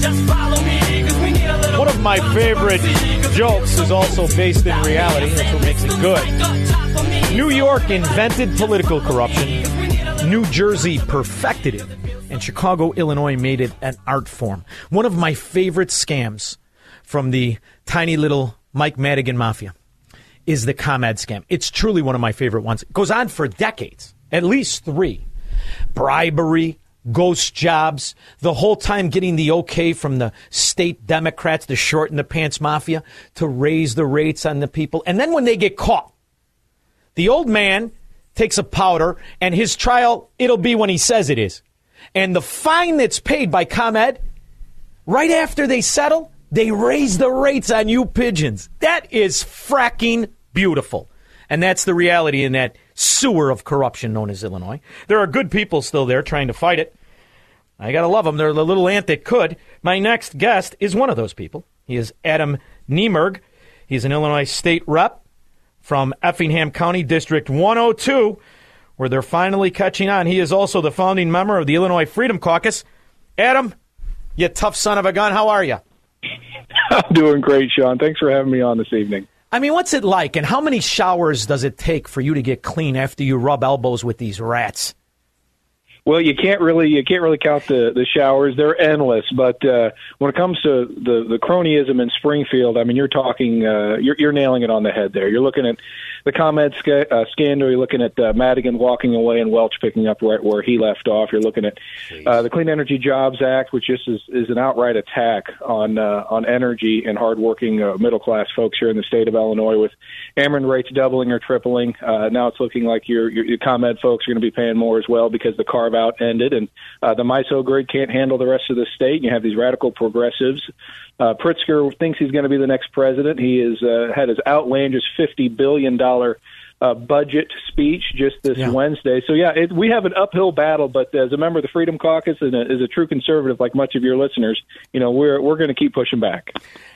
just follow me, because we need a little... One of my favorite jokes is also based in reality. That's what makes it good. New York invented political corruption. New Jersey perfected it. And Chicago, Illinois made it an art form. One of my favorite scams from the tiny little Mike Madigan Mafia is the ComEd scam. It's truly one of my favorite ones. It goes on for decades, at least three. Bribery, ghost jobs, the whole time getting the okay from the state Democrats, the short in the pants mafia, to raise the rates on the people. And then when they get caught, the old man takes a powder, and his trial, it'll be when he says it is. And the fine that's paid by ComEd, right after they settle, they raise the rates on you pigeons. That is fracking beautiful. And that's the reality in that sewer of corruption known as Illinois. There are good people still there trying to fight it. I got to love them. They're the little ant that could. My next guest is one of those people. He is Adam Niemerg. He's an Illinois state rep from Effingham County, District 102, where they're finally catching on. He is also the founding member of the Illinois Freedom Caucus. Adam, you tough son of a gun, how are you? I'm doing great, Sean. Thanks for having me on this evening. I mean, what's it like, and how many showers does it take for you to get clean after you rub elbows with these rats? Well, you can't really count the showers. They're endless. But when it comes to the cronyism in Springfield, I mean, you're talking, you're nailing it on the head there. You're looking at the ComEd scandal. You're looking at Madigan walking away and Welch picking up right where he left off. You're looking at the Clean Energy Jobs Act, which just is an outright attack on energy and hardworking middle-class folks here in the state of Illinois, with Ameren rates doubling or tripling. Now it's looking like your ComEd folks are going to be paying more as well, because the carve-out ended, and the MISO grid can't handle the rest of the state. And you have these radical progressives. Pritzker thinks he's going to be the next president. He has had his outlandish $50 billion budget speech just this Wednesday. So, we have an uphill battle, but as a member of the Freedom Caucus and as a true conservative, like much of your listeners, you know, we're going to keep pushing back.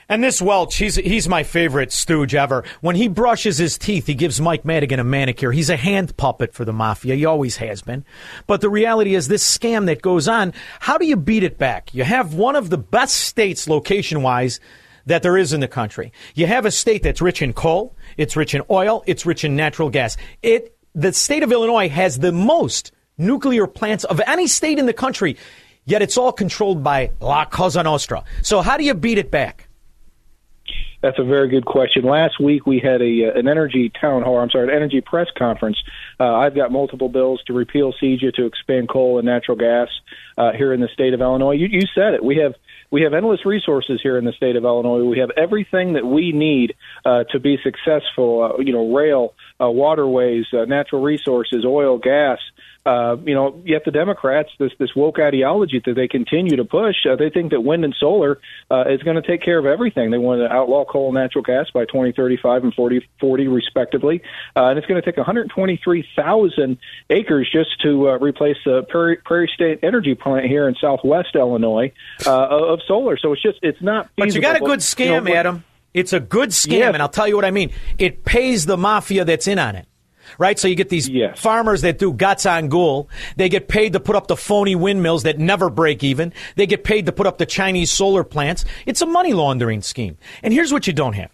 And this Welch, he's my favorite stooge ever. When he brushes his teeth, he gives Mike Madigan a manicure. He's a hand puppet for the mafia. He always has been. But the reality is this scam that goes on, how do you beat it back? You have one of the best states location-wise that there is in the country. You have a state that's rich in coal, it's rich in oil, it's rich in natural gas. The state of Illinois has the most nuclear plants of any state in the country, yet it's all controlled by La Cosa Nostra. So how do you beat it back? That's a very good question. Last week we had an energy an energy press conference. I've got multiple bills to repeal CEJA, to expand coal and natural gas here in the state of Illinois. You said it. We have endless resources here in the state of Illinois. We have everything that we need to be successful, rail, waterways, natural resources, oil, gas. Yet the Democrats, this woke ideology that they continue to push, they think that wind and solar is going to take care of everything. They want to outlaw coal and natural gas by 2035 and 4040, respectively. And it's going to take 123,000 acres just to replace the Prairie State Energy Plant here in southwest Illinois of solar. So it's not feasible. But you got a good scam, Adam. It's a good scam, and I'll tell you what I mean. It pays the mafia that's in on it. Right? So you get these farmers that do guts on ghoul. They get paid to put up the phony windmills that never break even. They get paid to put up the Chinese solar plants. It's a money laundering scheme. And here's what you don't have.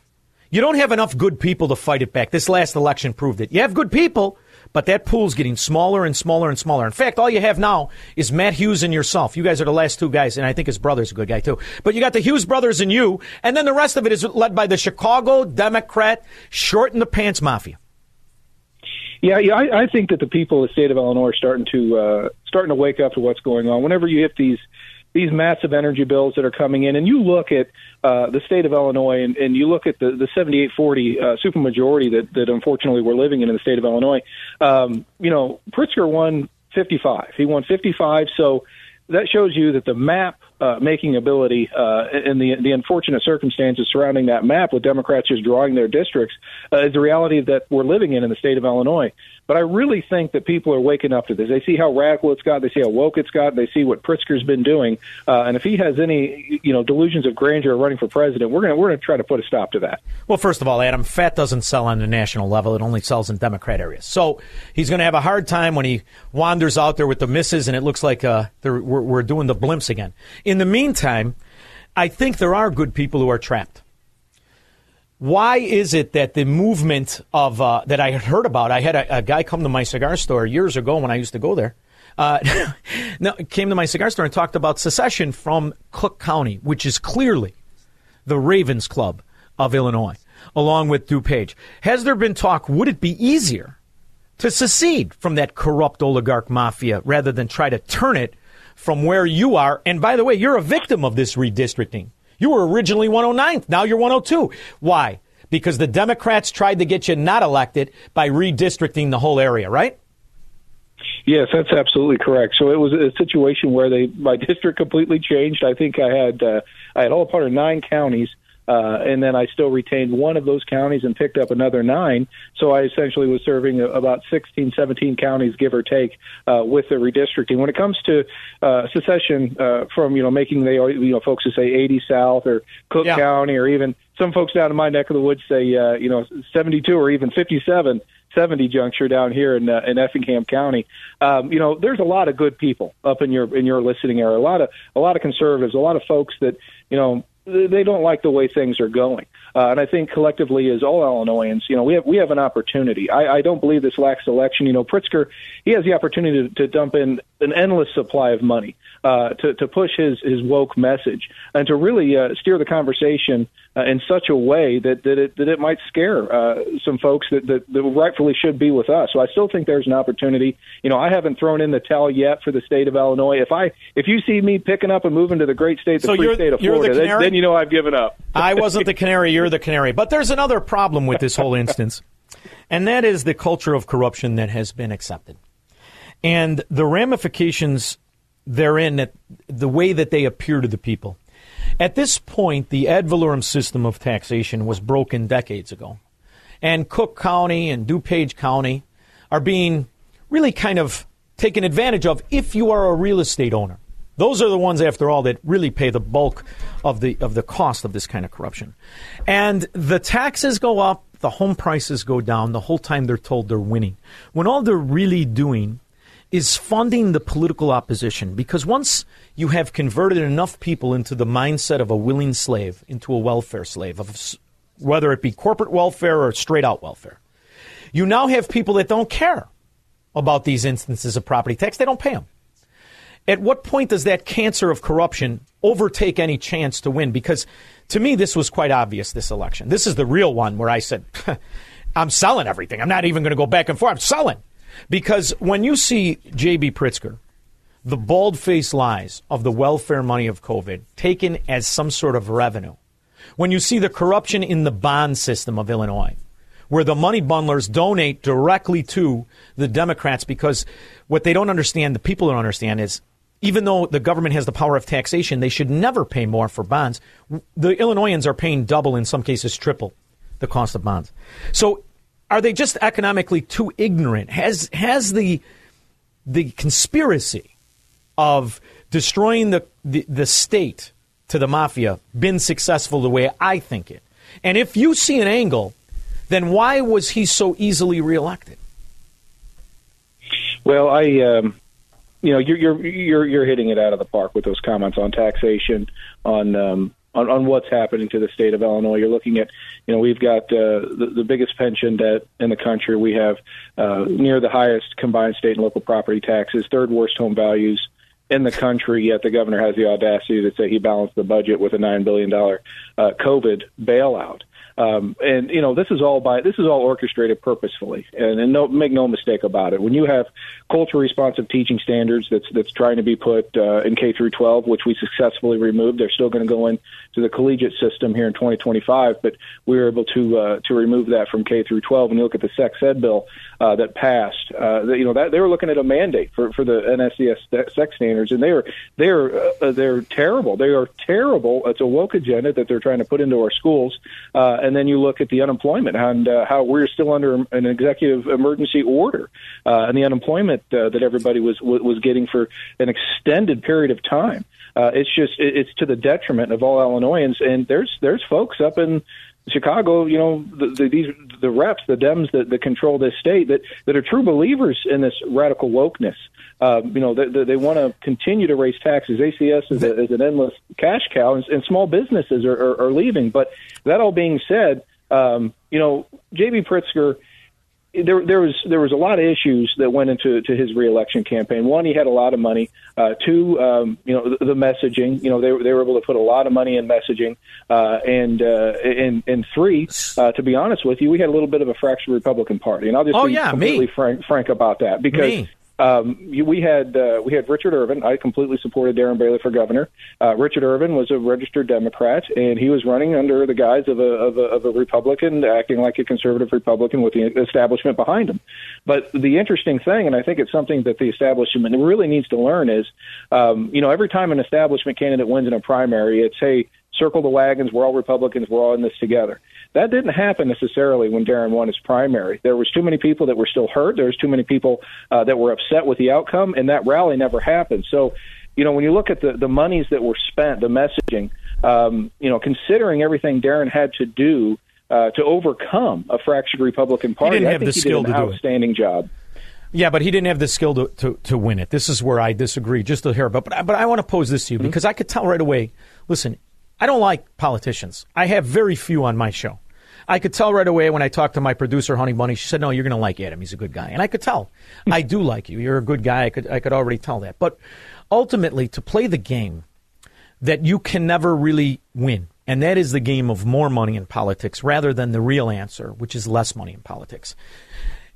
You don't have enough good people to fight it back. This last election proved it. You have good people, but that pool's getting smaller and smaller and smaller. In fact, all you have now is Matt Hughes and yourself. You guys are the last two guys, and I think his brother's a good guy, too. But you got the Hughes brothers and you, and then the rest of it is led by the Chicago Democrat short-in-the-pants mafia. Yeah, I think that the people of the state of Illinois are starting to wake up to what's going on. Whenever you hit these massive energy bills that are coming in, and you look at the state of Illinois, and you look at the 78-40 supermajority that unfortunately we're living in the state of Illinois, Pritzker won 55. He won 55, so that shows you that the map making ability and the unfortunate circumstances surrounding that map with Democrats just drawing their districts is the reality that we're living in the state of Illinois. But I really think that people are waking up to this. They see how radical it's got. They see how woke it's got. They see what Pritzker's been doing. And if he has any, delusions of grandeur running for president, we're going to try to put a stop to that. Well, first of all, Adam, fat doesn't sell on the national level. It only sells in Democrat areas. So he's going to have a hard time when he wanders out there with the misses, and it looks like we're doing the blimps again. In the meantime, I think there are good people who are trapped. Why is it that the movement of that I had heard about? I had a guy come to my cigar store years ago when I used to go there. Came to my cigar store and talked about secession from Cook County, which is clearly the Ravens Club of Illinois, along with DuPage. Has there been talk? Would it be easier to secede from that corrupt oligarch mafia rather than try to turn it from where you are? And by the way, you're a victim of this redistricting. You were originally 109th. Now you're 102. Why? Because the Democrats tried to get you not elected by redistricting the whole area, right? Yes, that's absolutely correct. So it was a situation where my district completely changed. I think I had all part of 9 counties. And then I still retained one of those counties and picked up another 9. So I essentially was serving about 16, 17 counties, give or take, with the redistricting. When it comes to secession from, making folks who say 80 South or Cook County, or even some folks down in my neck of the woods say, 72 or even 5770 juncture down here in Effingham County. There's a lot of good people up in your listening area. A lot of conservatives, a lot of folks that, they don't like the way things are going. And I think collectively as all Illinoisans, we have an opportunity. I don't believe this last election. Pritzker, he has the opportunity to dump in an endless supply of money to push his woke message and to really steer the conversation in such a way that it might scare some folks that rightfully should be with us. So I still think there's an opportunity. I haven't thrown in the towel yet for the state of Illinois. If you see me picking up and moving to the great state, free state of Florida, then I've given up. I wasn't the canary. You're the canary. But there's another problem with this whole instance, and that is the culture of corruption that has been accepted. And the ramifications therein, that the way that they appear to the people. At this point, the ad valorem system of taxation was broken decades ago. And Cook County and DuPage County are being really kind of taken advantage of if you are a real estate owner. Those are the ones, after all, that really pay the bulk of the cost of this kind of corruption. And the taxes go up, the home prices go down, the whole time they're told they're winning, when all they're really doing is funding the political opposition. Because once you have converted enough people into the mindset of a willing slave, into a welfare slave, of whether it be corporate welfare or straight-out welfare, you now have people that don't care about these instances of property tax. They don't pay them. At what point does that cancer of corruption overtake any chance to win? Because to me, this was quite obvious, this election. This is the real one where I said, I'm selling everything. I'm not even going to go back and forth. I'm selling. Because when you see J.B. Pritzker, the bald-faced lies of the welfare money of COVID taken as some sort of revenue, when you see the corruption in the bond system of Illinois, where the money bundlers donate directly to the Democrats, because what they don't understand, the people don't understand, is even though the government has the power of taxation, they should never pay more for bonds. The Illinoisans are paying double, in some cases triple, the cost of bonds. So are they just economically too ignorant? Has the conspiracy of destroying the state to the mafia been successful the way I think it? And if you see an angle, then why was he so easily reelected? Well, you're hitting it out of the park with those comments on taxation, on what's happening to the state of Illinois. You're looking at, we've got the biggest pension debt in the country. We have near the highest combined state and local property taxes, third worst home values in the country, yet the governor has the audacity to say he balanced the budget with a $9 billion COVID bailout. This is all orchestrated purposefully, and no, make no mistake about it. When you have culturally responsive teaching standards that's trying to be put in K through 12, which we successfully removed, they're still going to go into the collegiate system here in 2025. But we were able to remove that from K through 12. And you look at the sex ed bill, that passed. They were looking at a mandate for the NSCS sex standards, and they're terrible. They are terrible. It's a woke agenda that they're trying to put into our schools. And then you look at the unemployment and how we're still under an executive emergency order, and the unemployment that everybody was getting for an extended period of time. It's to the detriment of all Illinoisans. And there's folks up in Chicago, you know, the reps, the Dems that control this state, that are true believers in this radical wokeness. They want to continue to raise taxes. They see us as an endless cash cow, and small businesses are leaving. But that all being said, J.B. Pritzker, there was a lot of issues that went into his reelection campaign. One, he had a lot of money. Two, the messaging. They were able to put a lot of money in messaging. And three, to be honest with you, we had a little bit of a fractured Republican Party. And I'll just be completely frank about that, because we had Richard Irvin. I completely supported Darren Bailey for governor. Richard Irvin was a registered Democrat, and he was running under the guise of a Republican, acting like a conservative Republican with the establishment behind him. But the interesting thing, and I think it's something that the establishment really needs to learn, is, every time an establishment candidate wins in a primary, it's, hey, circle the wagons, we're all Republicans, we're all in this together. That didn't happen necessarily when Darren won his primary. There was too many people that were still hurt. There was too many people that were upset with the outcome, and that rally never happened. So, when you look at the monies that were spent, the messaging, considering everything Darren had to do to overcome a fractured Republican Party, I think he did an outstanding job. Yeah, but he didn't have the skill to win it. This is where I disagree, just to hear about. But I want to pose this to you, because I could tell right away, listen, I don't like politicians. I have very few on my show. I could tell right away when I talked to my producer, Honey Bunny. She said, no, you're going to like Adam. He's a good guy. And I could tell. I do like you. You're a good guy. I could already tell that. But ultimately, to play the game that you can never really win, and that is the game of more money in politics rather than the real answer, which is less money in politics.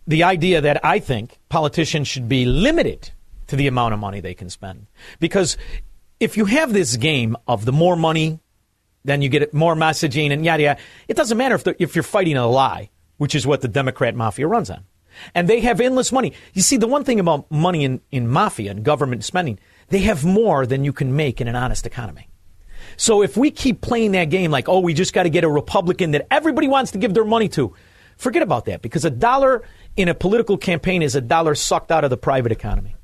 The idea that I think politicians should be limited to the amount of money they can spend. Because if you have this game of the more money, then you get more messaging and yada, yada. It doesn't matter if you're fighting a lie, which is what the Democrat mafia runs on. And they have endless money. You see, the one thing about money in mafia and government spending, they have more than you can make in an honest economy. So if we keep playing that game like, we just got to get a Republican that everybody wants to give their money to, forget about that, because a dollar in a political campaign is a dollar sucked out of the private economy.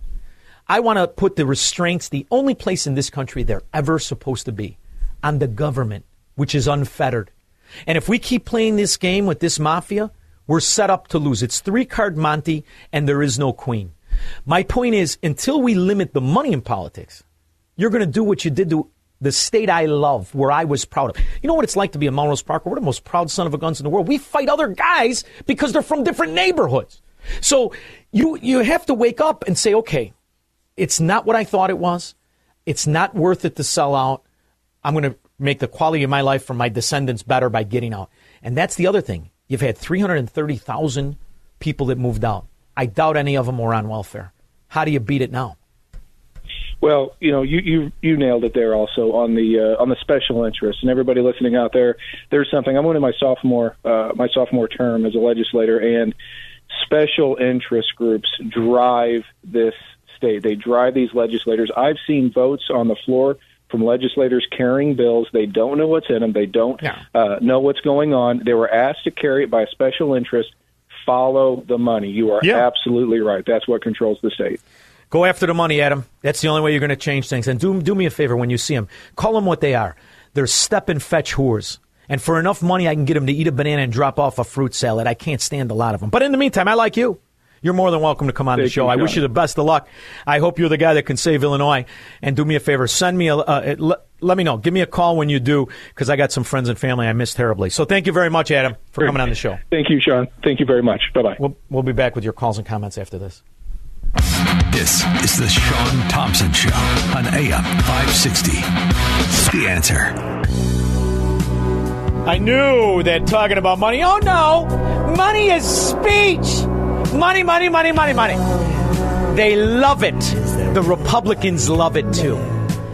I want to put the restraints, the only place in this country they're ever supposed to be, on the government, which is unfettered. And if we keep playing this game with this mafia, we're set up to lose. It's 3-card Monty, and there is no queen. My point is, until we limit the money in politics, you're going to do what you did to the state I love, where I was proud of. You know what it's like to be a Melrose Parker? We're the most proud son of a guns in the world. We fight other guys because they're from different neighborhoods. So you have to wake up and say, okay, it's not what I thought it was. It's not worth it to sell out. I'm going to make the quality of my life for my descendants better by getting out. And that's the other thing. You've had 330,000 people that moved out. I doubt any of them were on welfare. How do you beat it now? Well, you nailed it there also on the special interests. And everybody listening out there, there's something. I'm in my sophomore term as a legislator, and special interest groups drive this state. They drive these legislators. I've seen votes on the floor from legislators carrying bills. They don't know what's in them. They don't know what's going on. They were asked to carry it by a special interest. Follow the money. You are absolutely right. That's what controls the state. Go after the money, Adam. That's the only way you're going to change things. And do me a favor when you see them. Call them what they are. They're step-and-fetch whores. And for enough money, I can get them to eat a banana and drop off a fruit salad. I can't stand a lot of them. But in the meantime, I like you. You're more than welcome to come on the show. I wish you the best of luck. I hope you're the guy that can save Illinois. And do me a favor. Send me let me know. Give me a call when you do, because I got some friends and family I miss terribly. So thank you very much, Adam, for coming on the show. Thank you, Sean. Thank you very much. Bye-bye. We'll be back with your calls and comments after this. This is the Sean Thompson Show on AM 560. The Answer. I knew that talking about money. Oh, no. Money is speech. Money, money, money, money, money. They love it. The Republicans love it, too.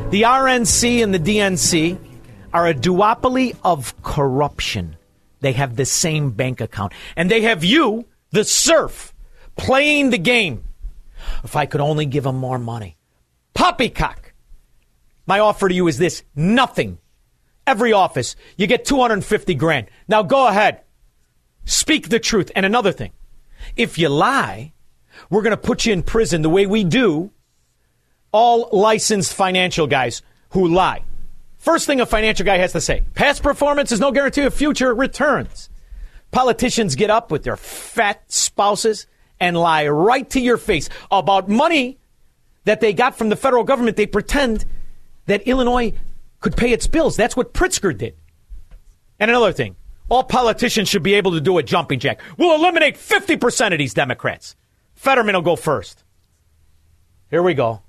The RNC and the DNC are a duopoly of corruption. They have the same bank account. And they have you, the serf, playing the game. If I could only give them more money. Poppycock. My offer to you is this. Nothing. Every office, you get $250,000. Now go ahead. Speak the truth. And another thing, if you lie, we're going to put you in prison the way we do all licensed financial guys who lie. First thing a financial guy has to say, past performance is no guarantee of future returns. Politicians get up with their fat spouses and lie right to your face about money that they got from the federal government. They pretend that Illinois could pay its bills. That's what Pritzker did. And another thing, all politicians should be able to do a jumping jack. We'll eliminate 50% of these Democrats. Fetterman will go first. Here we go.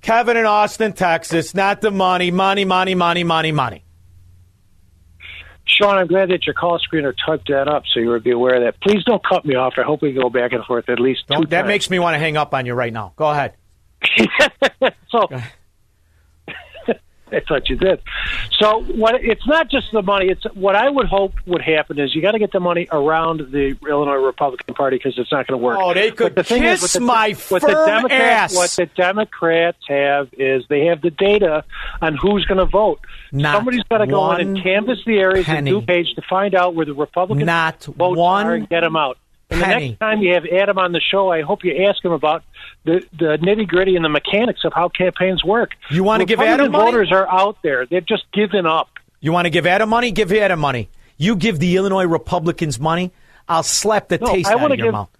Kevin in Austin, Texas, not the money, money. Sean, I'm glad that your call screener typed that up so you would be aware of that. Please don't cut me off. I hope we go back and forth at least two times. That makes me want to hang up on you right now. Go ahead. I thought you did. So it's not just the money. It's what I would hope would happen is you got to get the money around the Illinois Republican Party because it's not going to work. Oh, they could kiss my firm ass. What the Democrats have is they have the data on who's going to vote. Somebody's got to go on and canvass the areas in DuPage to find out where the Republicans votes are and get them out. And the next time you have Adam on the show, I hope you ask him about the nitty-gritty and the mechanics of how campaigns work. You want to give Adam money? Voters are out there. They've just given up. You want to give Adam money? Give Adam money. You give the Illinois Republicans money, I'll slap the taste out of your mouth.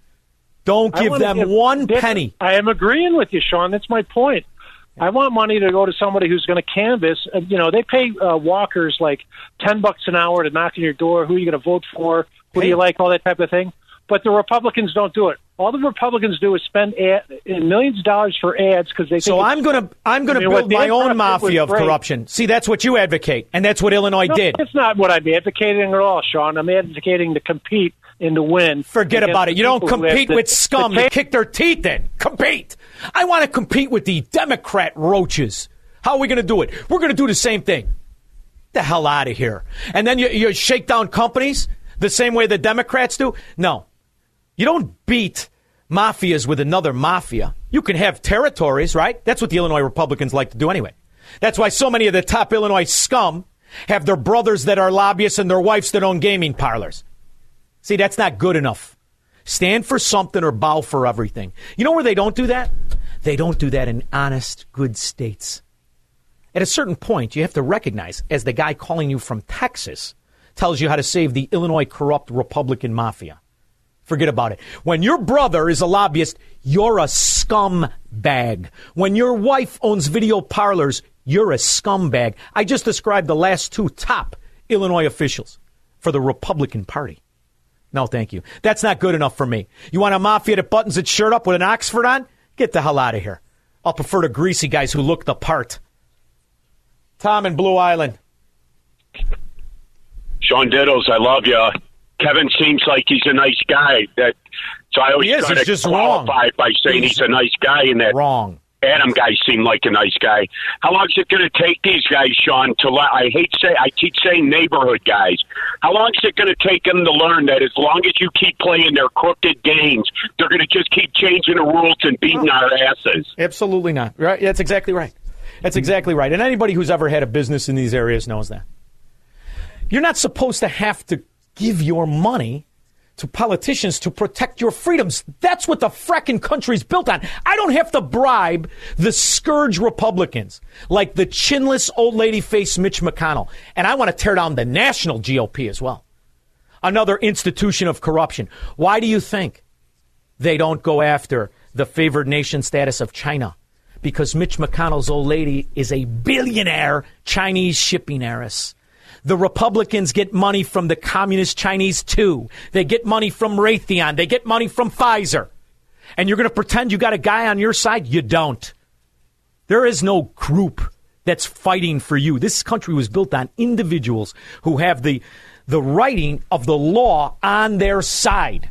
Don't give them one penny. I am agreeing with you, Sean. That's my point. I want money to go to somebody who's going to canvass. You know, they pay walkers like $10 an hour to knock on your door. Who are you going to vote for? Who do you like? All that type of thing. But the Republicans don't do it. All the Republicans do is spend millions of dollars for ads because they think. So I'm going to build my own mafia of corruption. See, that's what you advocate, and that's what Illinois did. That's not what I'm advocating at all, Sean. I'm advocating to compete and to win. Forget about it. You don't compete with scum that kick their teeth in. Compete. I want to compete with the Democrat roaches. How are we going to do it? We're going to do the same thing. Get the hell out of here. And then you shake down companies the same way the Democrats do? No. You don't beat mafias with another mafia. You can have territories, right? That's what the Illinois Republicans like to do anyway. That's why so many of the top Illinois scum have their brothers that are lobbyists and their wives that own gaming parlors. See, that's not good enough. Stand for something or bow for everything. You know where they don't do that? They don't do that in honest, good states. At a certain point, you have to recognize, as the guy calling you from Texas tells you how to save the Illinois corrupt Republican mafia. Forget about it. When your brother is a lobbyist, you're a scumbag. When your wife owns video parlors, you're a scumbag. I just described the last two top Illinois officials for the Republican Party. No, thank you. That's not good enough for me. You want a mafia that buttons its shirt up with an Oxford on? Get the hell out of here. I'll prefer the greasy guys who look the part. Tom in Blue Island. Sean Dittos, I love you. Kevin seems like he's a nice guy. So I always try to qualify by saying he's a nice guy, and that Adam guy seemed like a nice guy. How long is it going to take these guys, Sean, to I keep saying neighborhood guys. How long is it going to take them to learn that as long as you keep playing their crooked games, they're going to just keep changing the rules and beating our asses? Absolutely not. Right? That's exactly right. That's exactly right. And anybody who's ever had a business in these areas knows that. You're not supposed to have to give your money to politicians to protect your freedoms. That's what the fracking country's built on. I don't have to bribe the scourge Republicans like the chinless old lady face Mitch McConnell. And I want to tear down the national GOP as well. Another institution of corruption. Why do you think they don't go after the favored nation status of China? Because Mitch McConnell's old lady is a billionaire Chinese shipping heiress. The Republicans get money from the communist Chinese, too. They get money from Raytheon. They get money from Pfizer. And you're going to pretend you got a guy on your side? You don't. There is no group that's fighting for you. This country was built on individuals who have the writing of the law on their side.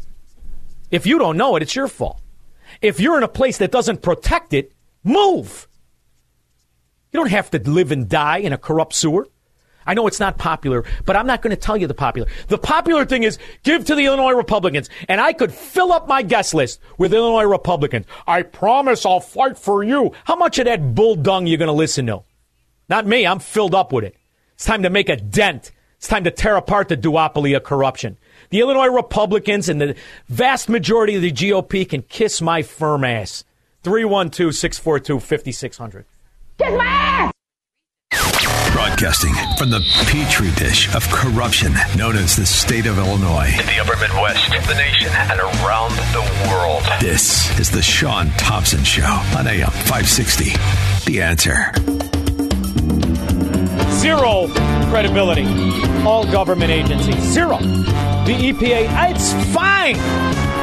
If you don't know it, it's your fault. If you're in a place that doesn't protect it, move. You don't have to live and die in a corrupt sewer. I know it's not popular, but I'm not going to tell you the popular. The popular thing is give to the Illinois Republicans. And I could fill up my guest list with Illinois Republicans. I promise I'll fight for you. How much of that bull dung you going to listen to? Not me. I'm filled up with it. It's time to make a dent. It's time to tear apart the duopoly of corruption. The Illinois Republicans and the vast majority of the GOP can kiss my firm ass. 312-642-5600. Kiss my ass! Broadcasting from the petri dish of corruption known as the state of Illinois, in the upper Midwest, the nation, and around the world. This is the Sean Thompson Show on AM 560. The Answer. Zero credibility. All government agencies. Zero. The EPA, it's fine.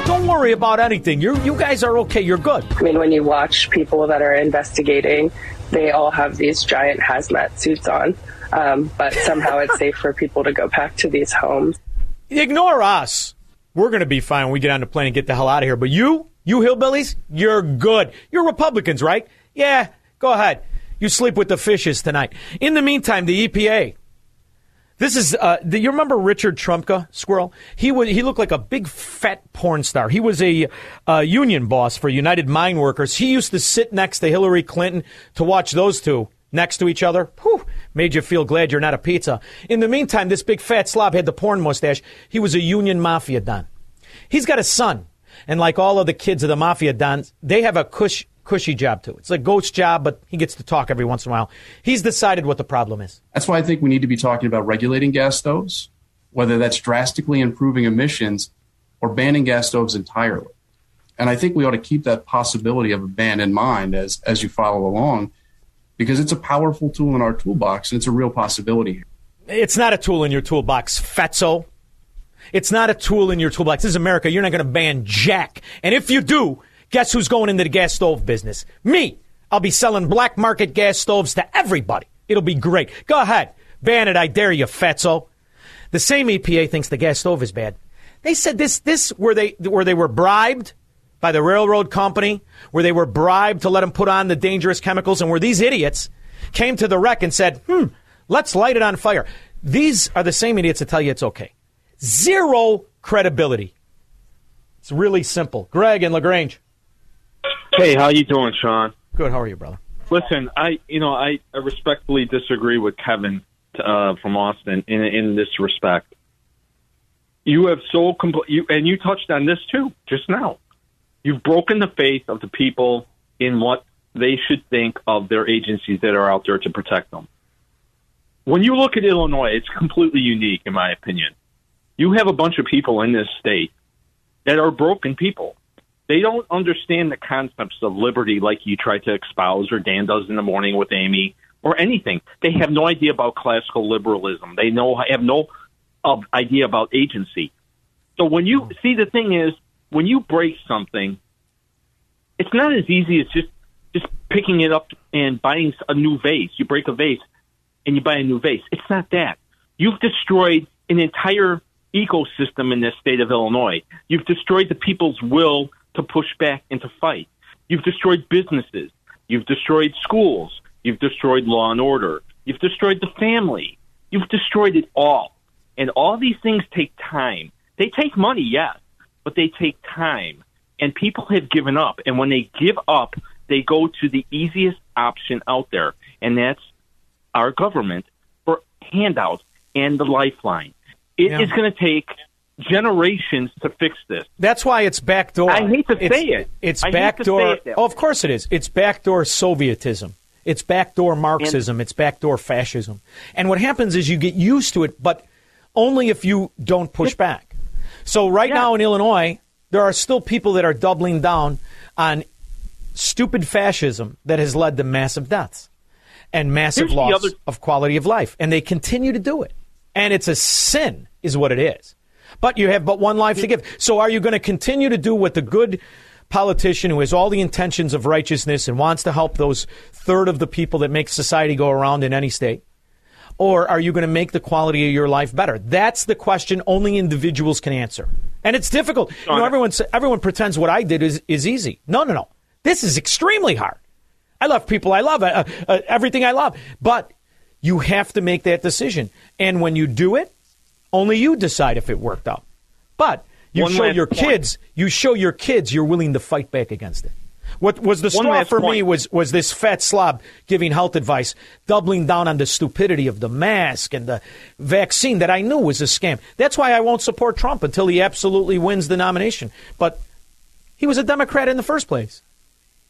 Don't worry about anything. You guys are okay. You're good. I mean, when you watch people that are investigating, they all have these giant hazmat suits on. But somehow it's safe for people to go back to these homes. Ignore us. We're going to be fine when we get on the plane and get the hell out of here. But you hillbillies, you're good. You're Republicans, right? Yeah, go ahead. You sleep with the fishes tonight. In the meantime, the EPA. This is, do you remember Richard Trumka, Squirrel? He looked like a big fat porn star. He was a union boss for United Mine Workers. He used to sit next to Hillary Clinton to watch those two next to each other. Whew, made you feel glad you're not a pizza. In the meantime, this big fat slob had the porn mustache. He was a union mafia don. He's got a son. And like all of the kids of the mafia dons, they have a cushy job, too. It's a ghost job, but he gets to talk every once in a while. He's decided what the problem is. That's why I think we need to be talking about regulating gas stoves, whether that's drastically improving emissions or banning gas stoves entirely. And I think we ought to keep that possibility of a ban in mind as you follow along, because it's a powerful tool in our toolbox, and it's a real possibility here. It's not a tool in your toolbox, fetzo. It's not a tool in your toolbox. This is America. You're not going to ban jack. And if you do, guess who's going into the gas stove business? Me. I'll be selling black market gas stoves to everybody. It'll be great. Go ahead. Ban it. I dare you, fetzo. The same EPA thinks the gas stove is bad. They said this where they were bribed by the railroad company, where they were bribed to let them put on the dangerous chemicals, and where these idiots came to the wreck and said, let's light it on fire. These are the same idiots that tell you it's okay. Zero credibility. It's really simple. Greg in LaGrange. Hey, how you doing, Sean? Good. How are you, brother? Listen, I respectfully disagree with Kevin from Austin in this respect. You have and you touched on this too just now. You've broken the faith of the people in what they should think of their agencies that are out there to protect them. When you look at Illinois, it's completely unique, in my opinion. You have a bunch of people in this state that are broken people. They don't understand the concepts of liberty like you try to espouse or Dan does in the morning with Amy or anything. They have no idea about classical liberalism. They have no idea about agency. So when you see, the thing is, when you break something, it's not as easy as just picking it up and buying a new vase. You break a vase and you buy a new vase. It's not that. You've destroyed an entire ecosystem in this state of Illinois. You've destroyed the people's will to push back and to fight. You've destroyed businesses. You've destroyed schools. You've destroyed law and order. You've destroyed the family. You've destroyed it all. And all these things take time. They take money, yes, but they take time. And people have given up. And when they give up, they go to the easiest option out there. And that's our government for handouts and the lifeline. It is going to take generations to fix this. That's why it's backdoor. I hate to say it. It's backdoor. Oh, of course it is. It's backdoor Sovietism. It's backdoor Marxism. It's backdoor fascism. And what happens is you get used to it, but only if you don't push back. So right now in Illinois, there are still people that are doubling down on stupid fascism that has led to massive deaths and massive loss of quality of life. And they continue to do it. And it's a sin is what it is. But you have but one life to give. So are you going to continue to do what the good politician who has all the intentions of righteousness and wants to help those third of the people that make society go around in any state? Or are you going to make the quality of your life better? That's the question only individuals can answer. And it's difficult. You know, everyone pretends what I did is easy. No. This is extremely hard. I love people I love, everything I love. But You have to make that decision. And when you do it, only you decide if it worked out. But you show your kids, you're willing to fight back against it. What was the straw for me was this fat slob giving health advice, doubling down on the stupidity of the mask and the vaccine that I knew was a scam. That's why I won't support Trump until he absolutely wins the nomination. But he was a Democrat in the first place.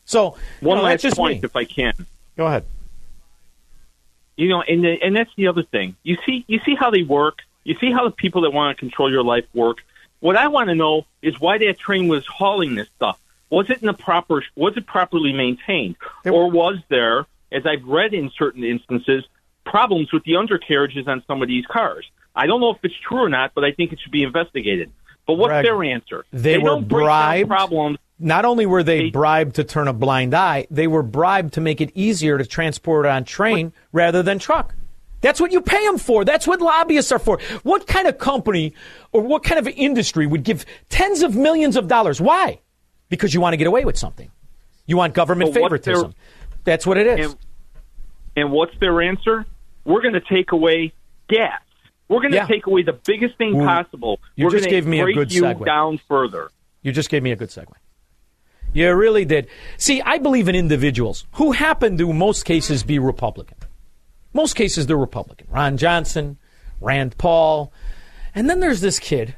So one last point, if I can. Go ahead. You know, and that's the other thing. You see how they work. You see how the people that want to control your life work. What I want to know is why that train was hauling this stuff. Was it properly maintained? Or was there, as I've read in certain instances, problems with the undercarriages on some of these cars? I don't know if it's true or not, but I think it should be investigated. But what's their answer? They were bribed. Not only were they bribed to turn a blind eye, they were bribed to make it easier to transport on train rather than truck. That's what you pay them for. That's what lobbyists are for. What kind of company or what kind of industry would give tens of millions of dollars? Why? Because you want to get away with something. You want government favoritism. That's what it is. And what's their answer? We're going to take away gas. We're going to take away the biggest thing possible. We're going to break you down further. You just gave me a good segue. You really did. See, I believe in individuals who happen to, in most cases, be Republican. Most cases, they're Republican. Ron Johnson, Rand Paul. And then there's this kid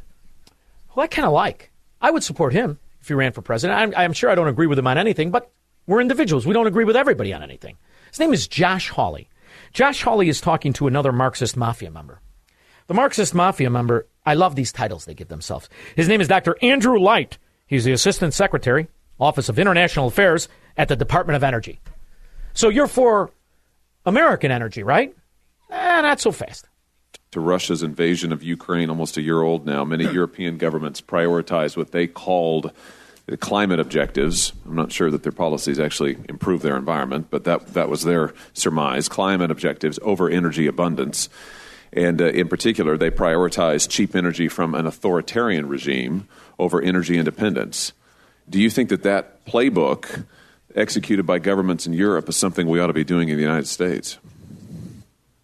who I kind of like. I would support him. If he ran for president, I'm sure I don't agree with him on anything, but we're individuals. We don't agree with everybody on anything. His name is Josh Hawley. Josh Hawley is talking to another Marxist Mafia member. The Marxist Mafia member, I love these titles they give themselves. His name is Dr. Andrew Light. He's the Assistant Secretary, Office of International Affairs at the Department of Energy. So you're for American energy, right? Not so fast. To Russia's invasion of Ukraine, almost a year old now, many European governments prioritized what they called the climate objectives. I'm not sure that their policies actually improve their environment, but that was their surmise. Climate objectives over energy abundance. And in particular, they prioritized cheap energy from an authoritarian regime over energy independence. Do you think that playbook executed by governments in Europe is something we ought to be doing in the United States?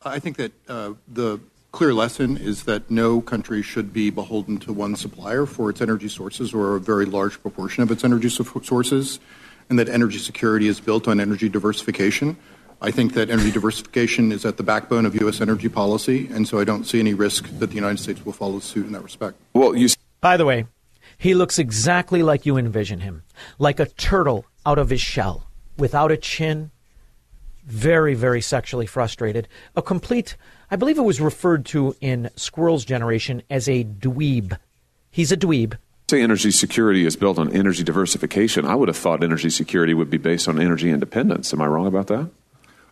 I think that the clear lesson is that no country should be beholden to one supplier for its energy sources or a very large proportion of its energy sources, and that energy security is built on energy diversification. I think that energy diversification is at the backbone of U.S. energy policy, and so I don't see any risk that the United States will follow suit in that respect. Well, by the way, he looks exactly like you envision him, like a turtle out of his shell, without a chin, very, very sexually frustrated, a complete... I believe it was referred to in Squirrel's generation as a dweeb. He's a dweeb. Say energy security is built on energy diversification. I would have thought energy security would be based on energy independence. Am I wrong about that?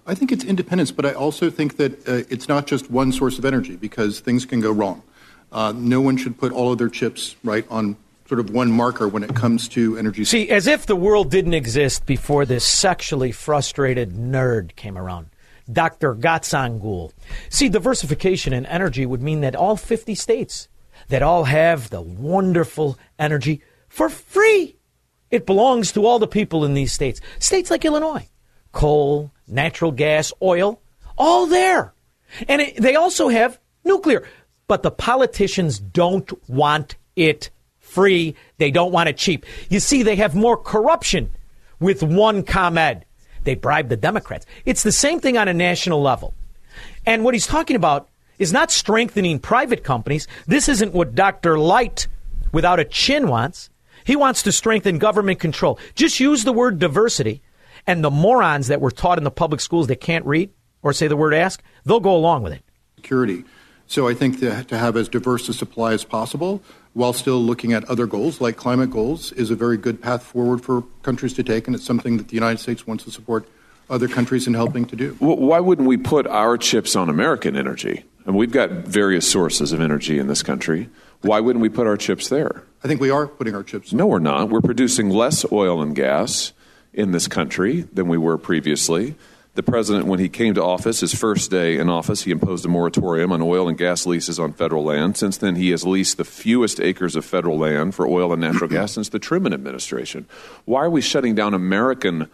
I think it's independence, but I also think that it's not just one source of energy because things can go wrong. No one should put all of their chips on sort of one marker when it comes to energy. See, as if the world didn't exist before this sexually frustrated nerd came around. Dr. Gatsangul. See, diversification in energy would mean that all 50 states that all have the wonderful energy for free. It belongs to all the people in these states. States like Illinois, coal, natural gas, oil, all there. And they also have nuclear. But the politicians don't want it free. They don't want it cheap. You see, they have more corruption with one ComEd. They bribe the Democrats. It's the same thing on a national level. And what he's talking about is not strengthening private companies. This isn't what Dr. Light without a chin wants. He wants to strengthen government control. Just use the word diversity. And the morons that were taught in the public schools that can't read or say the word ask, they'll go along with it. Security. So I think that to have as diverse a supply as possible while still looking at other goals, like climate goals, is a very good path forward for countries to take, and it's something that the United States wants to support other countries in helping to do. Well, why wouldn't we put our chips on American energy? And we've got various sources of energy in this country. Why wouldn't we put our chips there? I think we are putting our chips there. No, we're not. We're producing less oil and gas in this country than we were previously. The president, when he came to office, his first day in office, he imposed a moratorium on oil and gas leases on federal land. Since then, he has leased the fewest acres of federal land for oil and natural gas since the Truman administration. Why are we shutting down American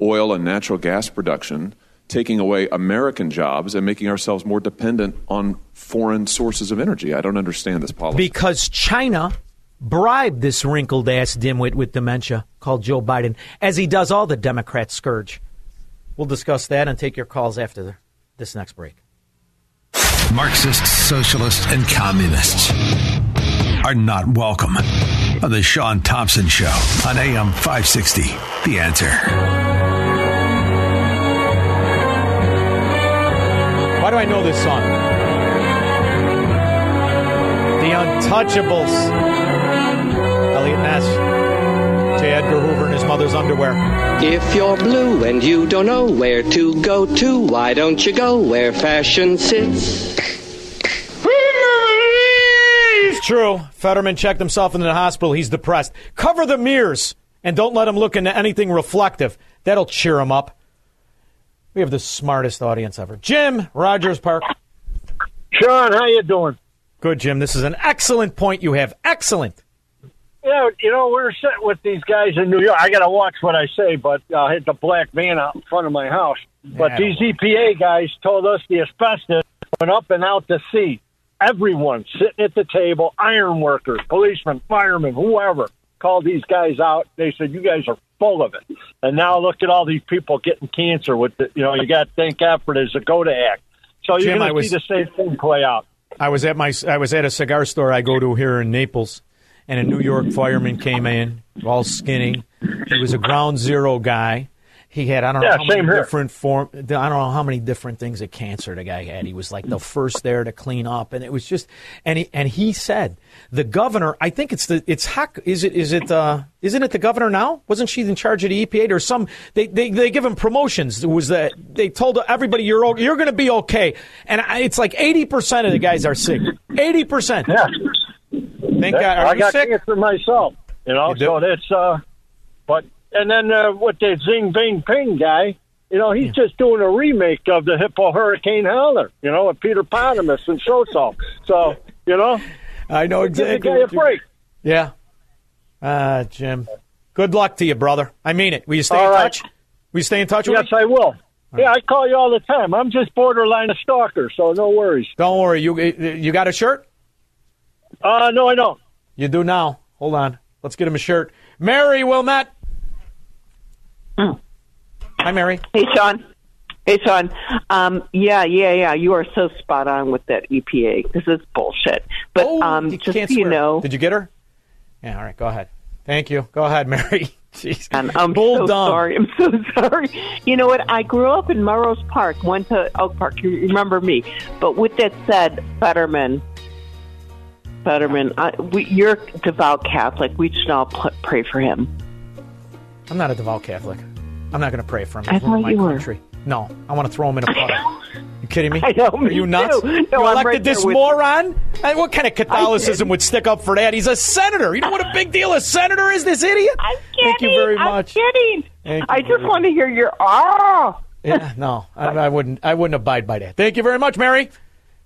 oil and natural gas production taking away American jobs and making ourselves more dependent on foreign sources of energy. I don't understand this policy. Because China bribed this wrinkled-ass dimwit with dementia called Joe Biden, as he does all the Democrat scourge. We'll discuss that and take your calls after this next break. Marxists, socialists, and communists are not welcome on the Sean Thompson Show on AM 560. The Answer. Why do I know this song? The Untouchables. Elliot Ness. J. Edgar Hoover in his mother's underwear. If you're blue and you don't know where to go to, why don't you go where fashion sits? True. Fetterman checked himself into the hospital. He's depressed. Cover the mirrors and don't let him look into anything reflective. That'll cheer him up. We have the smartest audience ever. Jim, Rogers Park. Sean, how you doing? Good, Jim. This is an excellent point you have. Excellent. Yeah, you know, we're sitting with these guys in New York. I got to watch what I say, but I hit the black van out in front of my house. But these EPA guys told us the asbestos went up and out to sea. Everyone sitting at the table, iron workers, policemen, firemen, whoever, called these guys out. They said, you guys are full of it. And now look at all these people getting cancer with it. You know, you got to thank God for the Dakota Act. So you're going to see the same thing play out. I was at a cigar store I go to here in Naples, and a New York fireman came in, all skinny. He was a ground zero guy. He had I don't know how many different things of cancer the guy had. He was like the first there to clean up, and it was just and he said the governor. I think isn't it the governor now? Wasn't she in charge of the EPA or some? They give him promotions. It was that they told everybody you're going to be okay, and it's like 80% of the guys are sick. 80%. Yeah. Thank God. I got cancer myself. You know, so that's but. And then with that Xi Jinping guy, you know, he's just doing a remake of the Hippo Hurricane Holler, you know, with Peter Potamus and Shoso. So, you know. I know exactly. Give the guy a break. Yeah. Jim, good luck to you, brother. I mean it. Will you stay all in touch? Will you stay in touch with me? Yes, I will. All right. I call you all the time. I'm just borderline a stalker, so no worries. Don't worry. You got a shirt? No, I don't. You do now. Hold on. Let's get him a shirt. Mary Wilmette. Hi, Mary. Hey, Sean. Yeah. You are so spot on with that EPA. This is bullshit. But just so you know. Did you get her? Yeah, all right. Go ahead. Thank you. Go ahead, Mary. Jeez. I'm so sorry. You know what? I grew up in Melrose Park, went to Oak Park. You remember me. But with that said, Fetterman, you're a devout Catholic. We should all pray for him. I'm not a devout Catholic. I'm not going to pray for him. I thought you were. No, I want to throw him in a puddle. You kidding me? I know. Are you nuts? No, you elected this moron? What kind of Catholicism would stick up for that? He's a senator. You know what a big deal a senator is, this idiot? I'm kidding. Thank you very much. I'm kidding. I just want to hear your Yeah, no, I wouldn't abide by that. Thank you very much, Mary.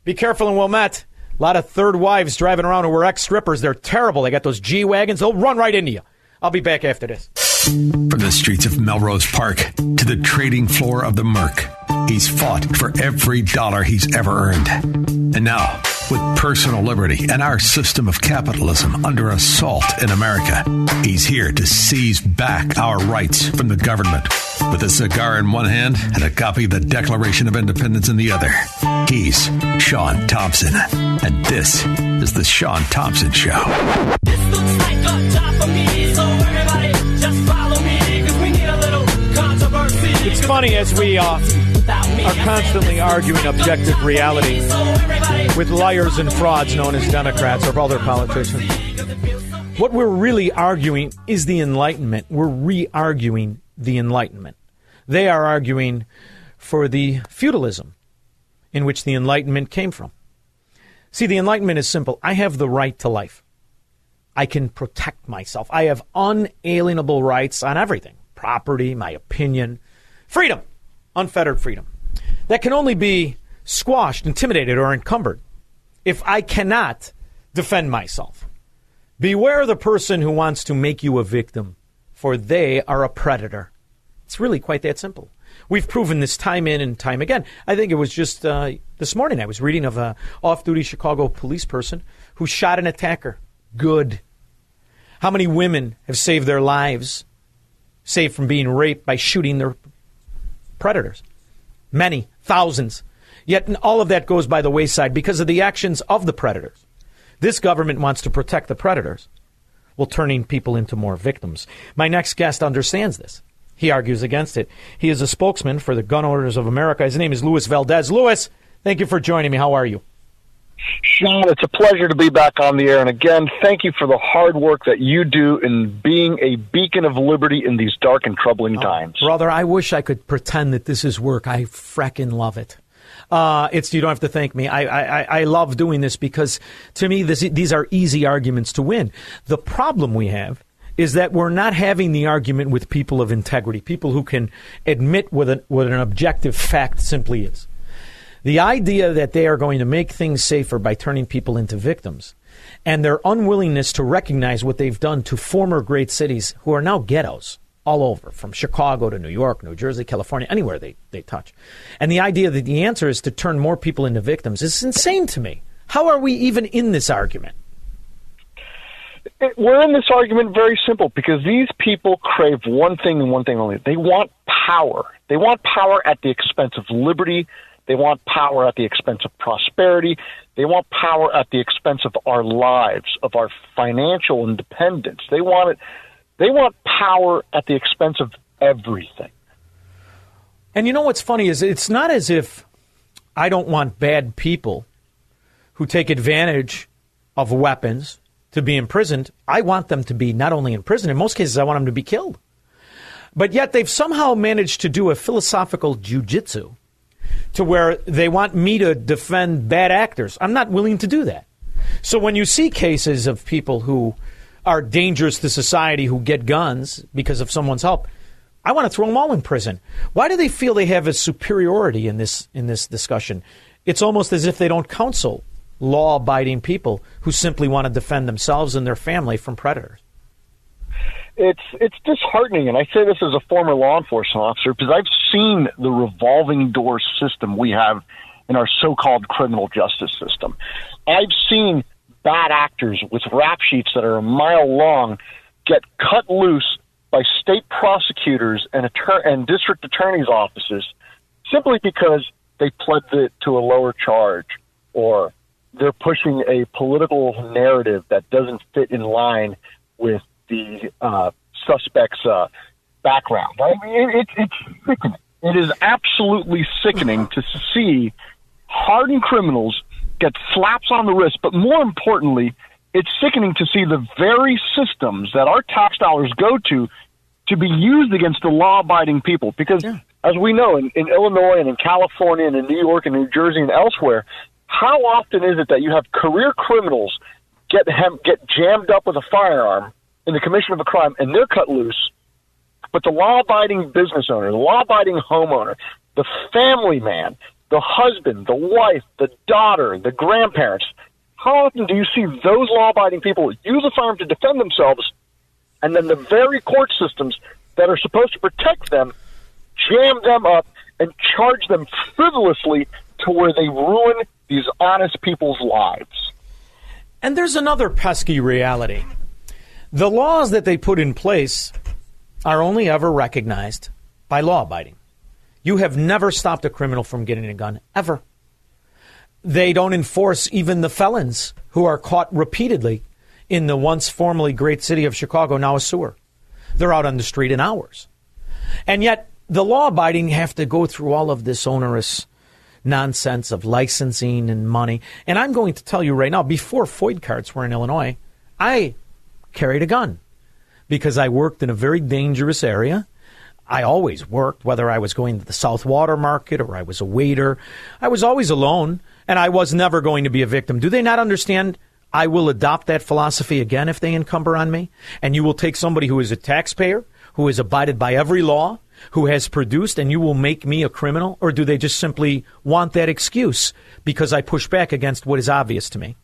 Be careful in Wilmette. A lot of third wives driving around who were ex-strippers. They're terrible. They got those G-Wagons. They'll run right into you. I'll be back after this. From the streets of Melrose Park to the trading floor of the Merc, he's fought for every dollar he's ever earned. And now, with personal liberty and our system of capitalism under assault in America, he's here to seize back our rights from the government. With a cigar in one hand and a copy of the Declaration of Independence in the other, he's Sean Thompson. And this is The Sean Thompson Show. This looks like a job for me, so everybody just follow me, because we need a little controversy. It's funny as we are constantly arguing objective reality with liars and frauds known as Democrats or other politicians. What we're really arguing is the Enlightenment. We're re-arguing the Enlightenment. They are arguing for the feudalism in which the Enlightenment came from. See, the Enlightenment is simple. I have the right to life. I can protect myself. I have unalienable rights on everything. Property, my opinion, freedom. Unfettered freedom that can only be squashed, intimidated, or encumbered if I cannot defend myself. Beware the person who wants to make you a victim, for they are a predator. It's really quite that simple. We've proven this time in and time again. I think it was just this morning I was reading of an off-duty Chicago police person who shot an attacker. Good. How many women have saved their lives, saved from being raped by shooting their predators? Many, thousands. Yet all of that goes by the wayside because of the actions of the predators. This government wants to protect the predators while turning people into more victims. My next guest understands this. He argues against it. He is a spokesman for the Gun Owners of America. His name is Luis Valdez. Luis, thank you for joining me. How are you? Sean, it's a pleasure to be back on the air. And again, thank you for the hard work that you do in being a beacon of liberty in these dark and troubling times. Brother, I wish I could pretend that this is work. I fracking love it. You don't have to thank me. I love doing this because, to me, these are easy arguments to win. The problem we have is that we're not having the argument with people of integrity, people who can admit what an objective fact simply is. The idea that they are going to make things safer by turning people into victims and their unwillingness to recognize what they've done to former great cities who are now ghettos all over, from Chicago to New York, New Jersey, California, anywhere they touch. And the idea that the answer is to turn more people into victims is insane to me. How are we even in this argument? We're in this argument very simple because these people crave one thing and one thing only. They want power. They want power at the expense of liberty. They want power at the expense of prosperity. They want power at the expense of our lives, of our financial independence. They want it. They want power at the expense of everything. And you know what's funny is it's not as if I don't want bad people who take advantage of weapons to be imprisoned. I want them to be not only in prison, in most cases I want them to be killed. But yet they've somehow managed to do a philosophical jiu-jitsu to where they want me to defend bad actors. I'm not willing to do that. So when you see cases of people who are dangerous to society who get guns because of someone's help, I want to throw them all in prison. Why do they feel they have a superiority in this discussion? It's almost as if they don't counsel law-abiding people who simply want to defend themselves and their family from predators. It's disheartening, and I say this as a former law enforcement officer because I've seen the revolving door system we have in our so-called criminal justice system. I've seen bad actors with rap sheets that are a mile long get cut loose by state prosecutors and district attorneys' offices simply because they pled to a lower charge or they're pushing a political narrative that doesn't fit in line with the suspect's background. I mean, it's sickening. It is absolutely sickening to see hardened criminals get slaps on the wrist, but more importantly, it's sickening to see the very systems that our tax dollars go to be used against the law-abiding people. Because, as we know, in Illinois and in California and in New York and New Jersey and elsewhere, how often is it that you have career criminals get jammed up with a firearm in the commission of a crime and they're cut loose, but the law-abiding business owner, the law-abiding homeowner, the family man, the husband, the wife, the daughter, the grandparents, how often do you see those law-abiding people use a firearm to defend themselves, and then the very court systems that are supposed to protect them jam them up and charge them frivolously to where they ruin these honest people's lives? And there's another pesky reality. The laws that they put in place are only ever recognized by law-abiding. You have never stopped a criminal from getting a gun, ever. They don't enforce even the felons who are caught repeatedly in the once formerly great city of Chicago, now a sewer. They're out on the street in hours. And yet the law-abiding have to go through all of this onerous nonsense of licensing and money. And I'm going to tell you right now, before FOID cards were in Illinois, I carried a gun because I worked in a very dangerous area. I always worked, whether I was going to the South Water Market or I was a waiter. I was always alone, and I was never going to be a victim. Do they not understand I will adopt that philosophy again if they encumber on me? And you will take somebody who is a taxpayer, who has abided by every law, who has produced, and you will make me a criminal? Or do they just simply want that excuse because I push back against what is obvious to me?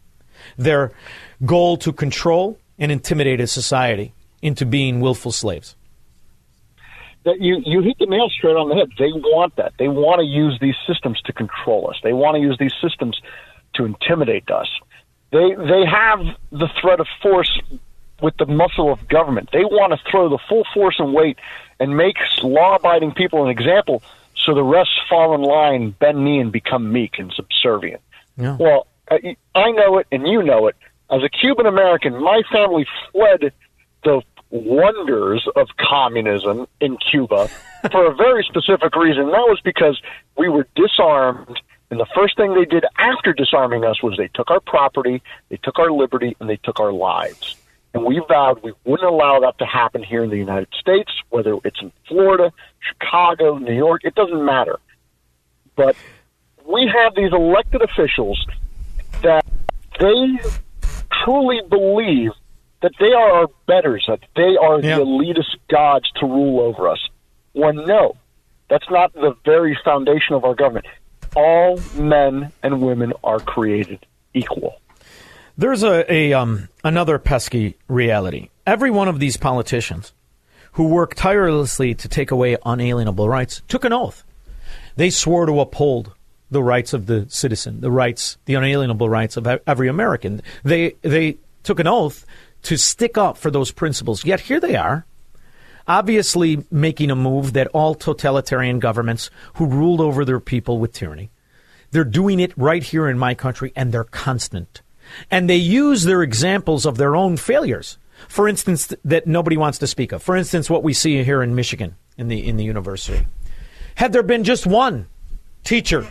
Their goal to control and intimidate a society into being willful slaves. that you hit the nail straight on the head. They want that. They want to use these systems to control us. They want to use these systems to intimidate us. They have the threat of force with the muscle of government. They want to throw the full force and weight and make law-abiding people an example so the rest fall in line, bend knee, and become meek and subservient. Yeah. Well, I know it, and you know it. As a Cuban-American, my family fled the wonders of communism in Cuba for a very specific reason. That was because we were disarmed, and the first thing they did after disarming us was they took our property, they took our liberty, and they took our lives. And we vowed we wouldn't allow that to happen here in the United States, whether it's in Florida, Chicago, New York, it doesn't matter. But we have these elected officials that they truly believe that they are our betters, that they are the elitist gods to rule over us. Well, no, that's not the very foundation of our government. All men and women are created equal. There's another pesky reality. Every one of these politicians who work tirelessly to take away unalienable rights took an oath. They swore to uphold the rights of the citizen, the unalienable rights of every American. They took an oath to stick up for those principles. Yet here they are, obviously making a move that all totalitarian governments who ruled over their people with tyranny, they're doing it right here in my country, and they're constant. And they use their examples of their own failures, for instance, that nobody wants to speak of. For instance, what we see here in Michigan in the university. Had there been just one teacher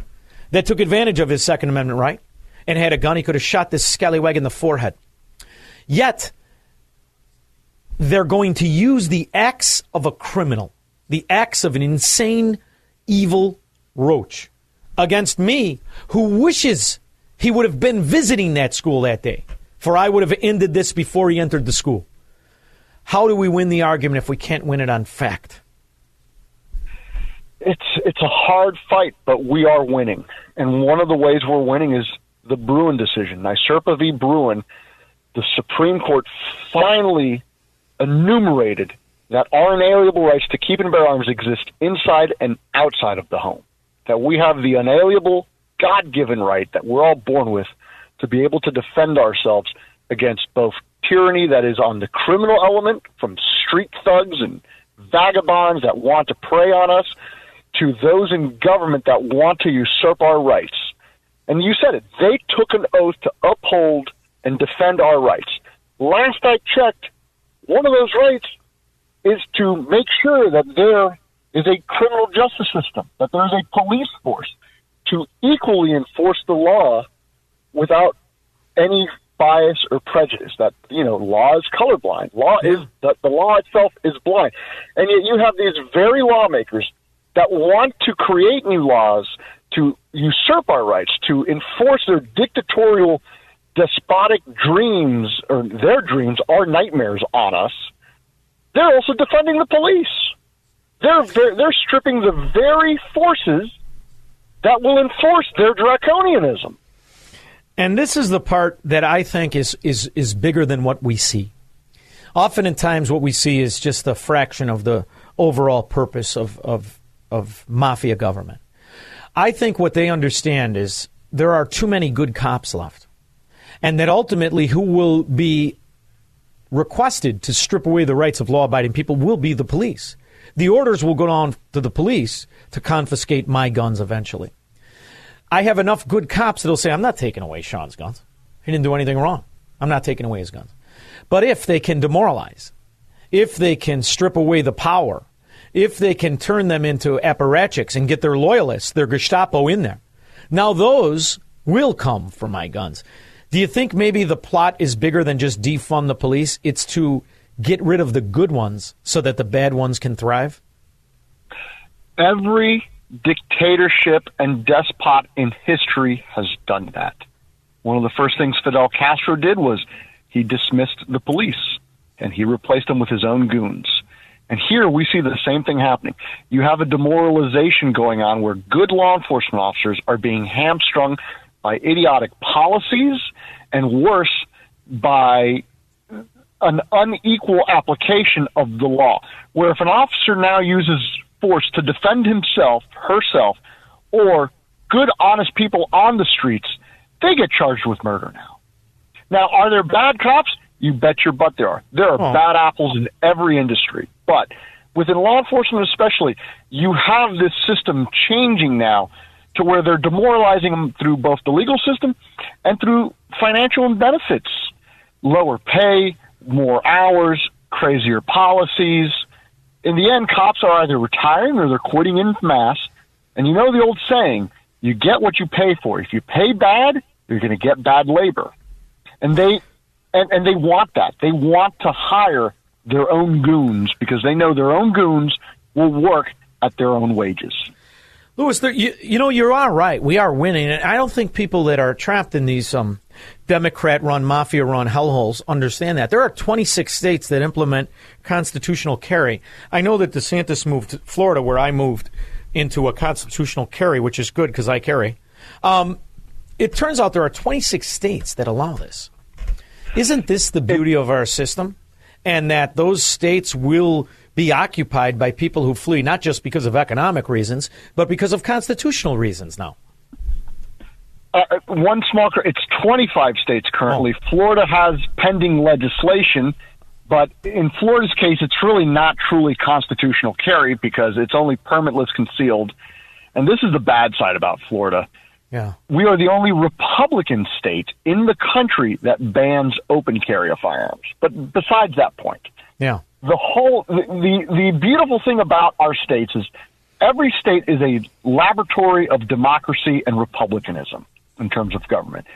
that took advantage of his Second Amendment right and had a gun, he could have shot this scallywag in the forehead. Yet, they're going to use the acts of a criminal, the acts of an insane, evil roach against me, who wishes he would have been visiting that school that day, for I would have ended this before he entered the school. How do we win the argument if we can't win it on fact? It's a hard fight, but we are winning. And one of the ways we're winning is the Bruen decision. NYSERPA v. Bruen, the Supreme Court finally enumerated that our inalienable rights to keep and bear arms exist inside and outside of the home, that we have the unalienable God-given right that we're all born with to be able to defend ourselves against both tyranny that is on the criminal element, from street thugs and vagabonds that want to prey on us, to those in government that want to usurp our rights. And you said it, they took an oath to uphold and defend our rights. Last I checked, one of those rights is to make sure that there is a criminal justice system, that there is a police force, to equally enforce the law without any bias or prejudice. That, you know, law is colorblind. Law is the law itself is blind. And yet you have these very lawmakers that want to create new laws to usurp our rights, to enforce their dictatorial, despotic dreams, or their dreams, our nightmares on us. They're also defunding the police. They're stripping the very forces that will enforce their draconianism. And this is the part that I think is bigger than what we see. Often and times what we see is just a fraction of the overall purpose of mafia government. I think what they understand is there are too many good cops left, and that ultimately who will be requested to strip away the rights of law-abiding people will be the police. The orders will go on to the police to confiscate my guns eventually. I have enough good cops that'll say, I'm not taking away Sean's guns. He didn't do anything wrong. I'm not taking away his guns. But if they can demoralize, if they can strip away the power, if they can turn them into apparatchiks and get their loyalists, their Gestapo in there, now those will come for my guns. Do you think maybe the plot is bigger than just defund the police? It's to get rid of the good ones so that the bad ones can thrive? Every dictatorship and despot in history has done that. One of the first things Fidel Castro did was he dismissed the police, and he replaced them with his own goons. And here we see the same thing happening. You have a demoralization going on where good law enforcement officers are being hamstrung by idiotic policies, and worse, by an unequal application of the law, where if an officer now uses force to defend himself, herself, or good, honest people on the streets, they get charged with murder now. Now, are there bad cops? You bet your butt there are. There are bad apples in every industry. But within law enforcement especially, you have this system changing now to where they're demoralizing them through both the legal system and through financial benefits. Lower pay, more hours, crazier policies. In the end, cops are either retiring or they're quitting en masse. And you know the old saying, you get what you pay for. If you pay bad, you're going to get bad labor. And they want that. They want to hire their own goons because they know their own goons will work at their own wages. Louis, you are right. We are winning. And I don't think people that are trapped in these Democrat-run, mafia-run hellholes understand that. There are 26 states that implement constitutional carry. I know that DeSantis moved to Florida, where I moved, into a constitutional carry, which is good because I carry. It turns out there are 26 states that allow this. Isn't this the beauty of our system? And that those states will be occupied by people who flee, not just because of economic reasons, but because of constitutional reasons now. It's 25 states currently. Oh. Florida has pending legislation, but in Florida's case, it's really not truly constitutional carry because it's only permitless concealed. And this is the bad side about Florida. Yeah. We are the only Republican state in the country that bans open carry of firearms. But besides that point, yeah, the beautiful thing about our states is every state is a laboratory of democracy and republicanism in terms of government.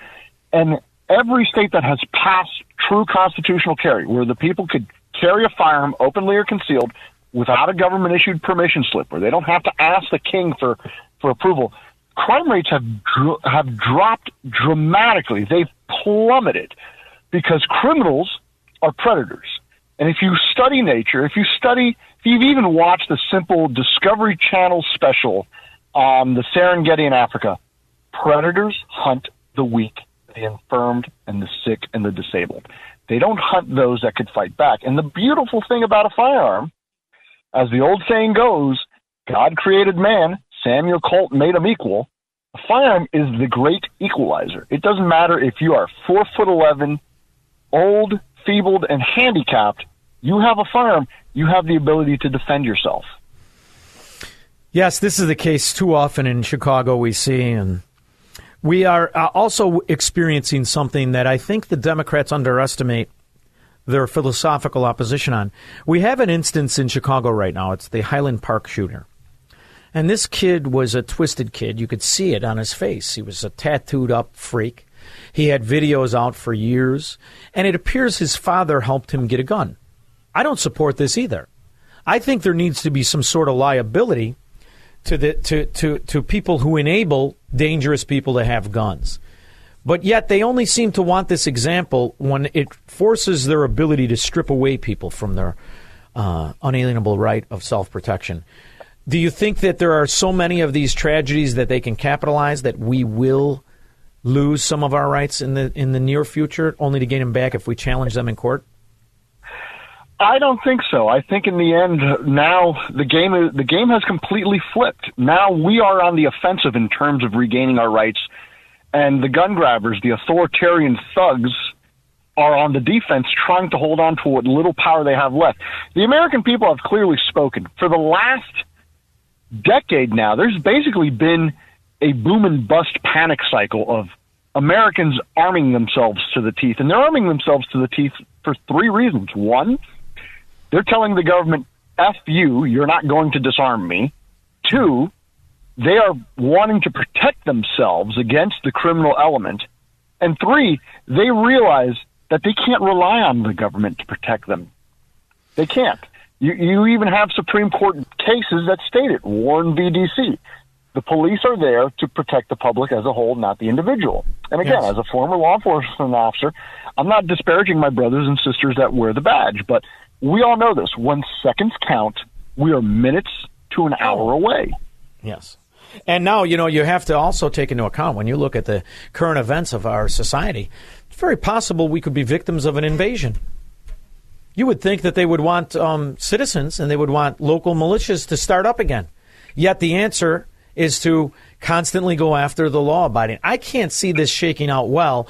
And every state that has passed true constitutional carry, where the people could carry a firearm openly or concealed without a government-issued permission slip, where they don't have to ask the king for approval, crime rates have dropped dramatically. They've plummeted because criminals are predators. And if you study nature, if you've even watched the simple Discovery Channel special on the Serengeti in Africa, predators hunt the weak, the infirmed, and the sick, and the disabled. They don't hunt those that could fight back. And the beautiful thing about a firearm, as the old saying goes, God created man, Samuel Colt made him equal. A firearm is the great equalizer. It doesn't matter if you are 4'11", old, feebled, and handicapped. You have a firearm, you have the ability to defend yourself. Yes, this is the case too often in Chicago we see, and we are also experiencing something that I think the Democrats underestimate their philosophical opposition on. We have an instance in Chicago right now. It's the Highland Park shooter. And this kid was a twisted kid. You could see it on his face. He was a tattooed up freak. He had videos out for years. And it appears his father helped him get a gun. I don't support this either. I think there needs to be some sort of liability to people who enable dangerous people to have guns. But yet they only seem to want this example when it forces their ability to strip away people from their unalienable right of self-protection. Do you think that there are so many of these tragedies that they can capitalize that we will lose some of our rights in the near future, only to gain them back if we challenge them in court? I don't think so. I think in the end, now the game has completely flipped. Now we are on the offensive in terms of regaining our rights, and the gun grabbers, the authoritarian thugs, are on the defense trying to hold on to what little power they have left. The American people have clearly spoken. For the last decade now, there's basically been a boom and bust panic cycle of Americans arming themselves to the teeth. And they're arming themselves to the teeth for three reasons. One, they're telling the government, F you, you're not going to disarm me. Two, they are wanting to protect themselves against the criminal element. And three, they realize that they can't rely on the government to protect them. They can't. You even have Supreme Court cases that state it, Warren v. D.C. The police are there to protect the public as a whole, not the individual. And again, yes, as a former law enforcement officer, I'm not disparaging my brothers and sisters that wear the badge, but we all know this. When seconds count, we are minutes to an hour away. Yes. And now, you have to also take into account when you look at the current events of our society, it's very possible we could be victims of an invasion. You would think that they would want citizens and they would want local militias to start up again. Yet the answer is to constantly go after the law-abiding. I can't see this shaking out well,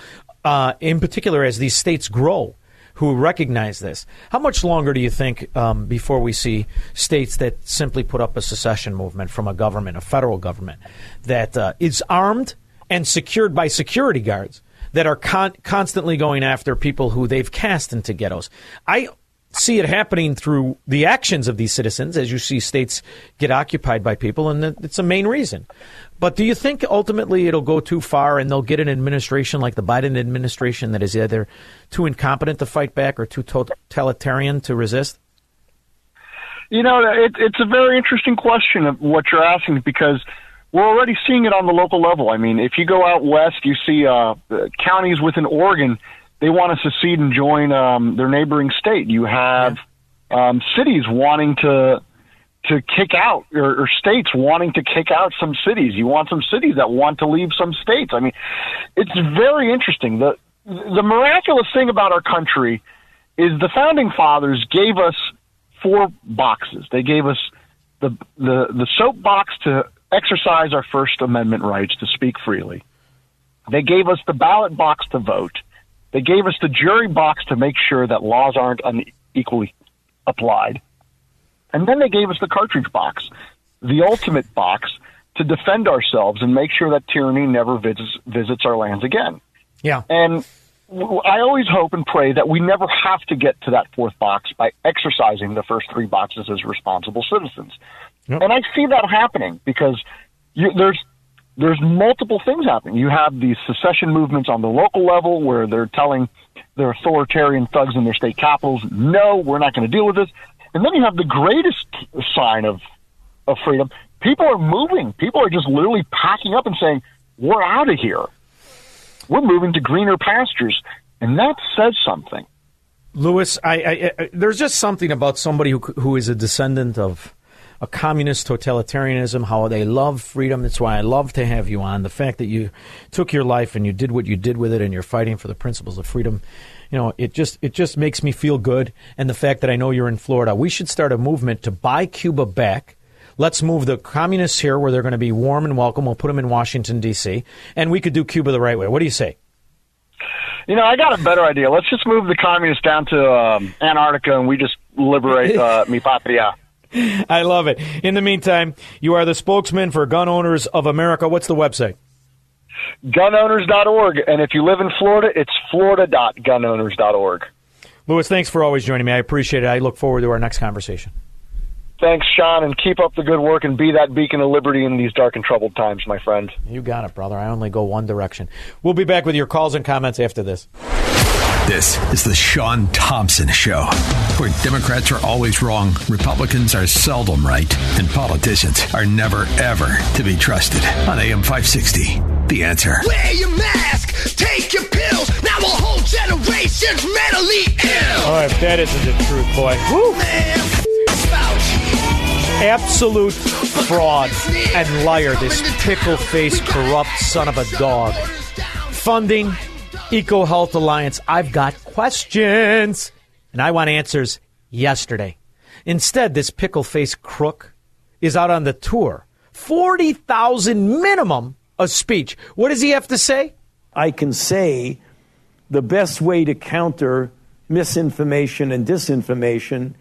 in particular as these states grow who recognize this. How much longer do you think before we see states that simply put up a secession movement from a government, a federal government, that is armed and secured by security guards that are constantly going after people who they've cast into ghettos? I see it happening through the actions of these citizens as you see states get occupied by people, and it's a main reason. But do you think ultimately it'll go too far and they'll get an administration like the Biden administration that is either too incompetent to fight back or too totalitarian to resist? You know, it's a very interesting question of what you're asking, because we're already seeing it on the local level. I mean, if you go out west, you see counties within Oregon, they want to secede and join their neighboring state. You have cities wanting to kick out, or states wanting to kick out some cities. You want some cities that want to leave some states. I mean, it's very interesting. The miraculous thing about our country is the founding fathers gave us four boxes. They gave us the soapbox to exercise our First Amendment rights to speak freely. They gave us the ballot box to vote. They gave us the jury box to make sure that laws aren't unequally applied. And then they gave us the cartridge box, the ultimate box, to defend ourselves and make sure that tyranny never visits our lands again. Yeah. And I always hope and pray that we never have to get to that fourth box by exercising the first three boxes as responsible citizens. Yep. And I see that happening because there's multiple things happening. You have these secession movements on the local level where they're telling their authoritarian thugs in their state capitals, no, we're not going to deal with this. And then you have the greatest sign of freedom. People are moving. People are just literally packing up and saying, we're out of here. We're moving to greener pastures. And that says something. Lewis, I there's just something about somebody who is a descendant of a communist totalitarianism, how they love freedom. That's why I love to have you on. The fact that you took your life and you did what you did with it and you're fighting for the principles of freedom, you know, it just makes me feel good. And the fact that I know you're in Florida, we should start a movement to buy Cuba back. Let's move the communists here where they're going to be warm and welcome. We'll put them in Washington, D.C., and we could do Cuba the right way. What do you say? You know, I got a better idea. Let's just move the communists down to Antarctica and we just liberate mi patria. I love it. In the meantime, you are the spokesman for Gun Owners of America. What's the website? GunOwners.org. And if you live in Florida, it's florida.gunowners.org. Lewis, thanks for always joining me. I appreciate it. I look forward to our next conversation. Thanks, Sean, and keep up the good work and be that beacon of liberty in these dark and troubled times, my friend. You got it, brother. I only go one direction. We'll be back with your calls and comments after this. This is the Sean Thompson Show, where Democrats are always wrong, Republicans are seldom right, and politicians are never, ever to be trusted. On AM 560, The Answer. Wear your mask, take your pills, now a whole generation's mentally ill. All right, that isn't the truth, boy. Woo. Absolute fraud and liar, this pickle-faced, corrupt son of a dog. Funding EcoHealth Alliance. I've got questions, and I want answers yesterday. Instead, this pickle-faced crook is out on the tour. 40,000 minimum a speech. What does he have to say? I can say the best way to counter misinformation and disinformation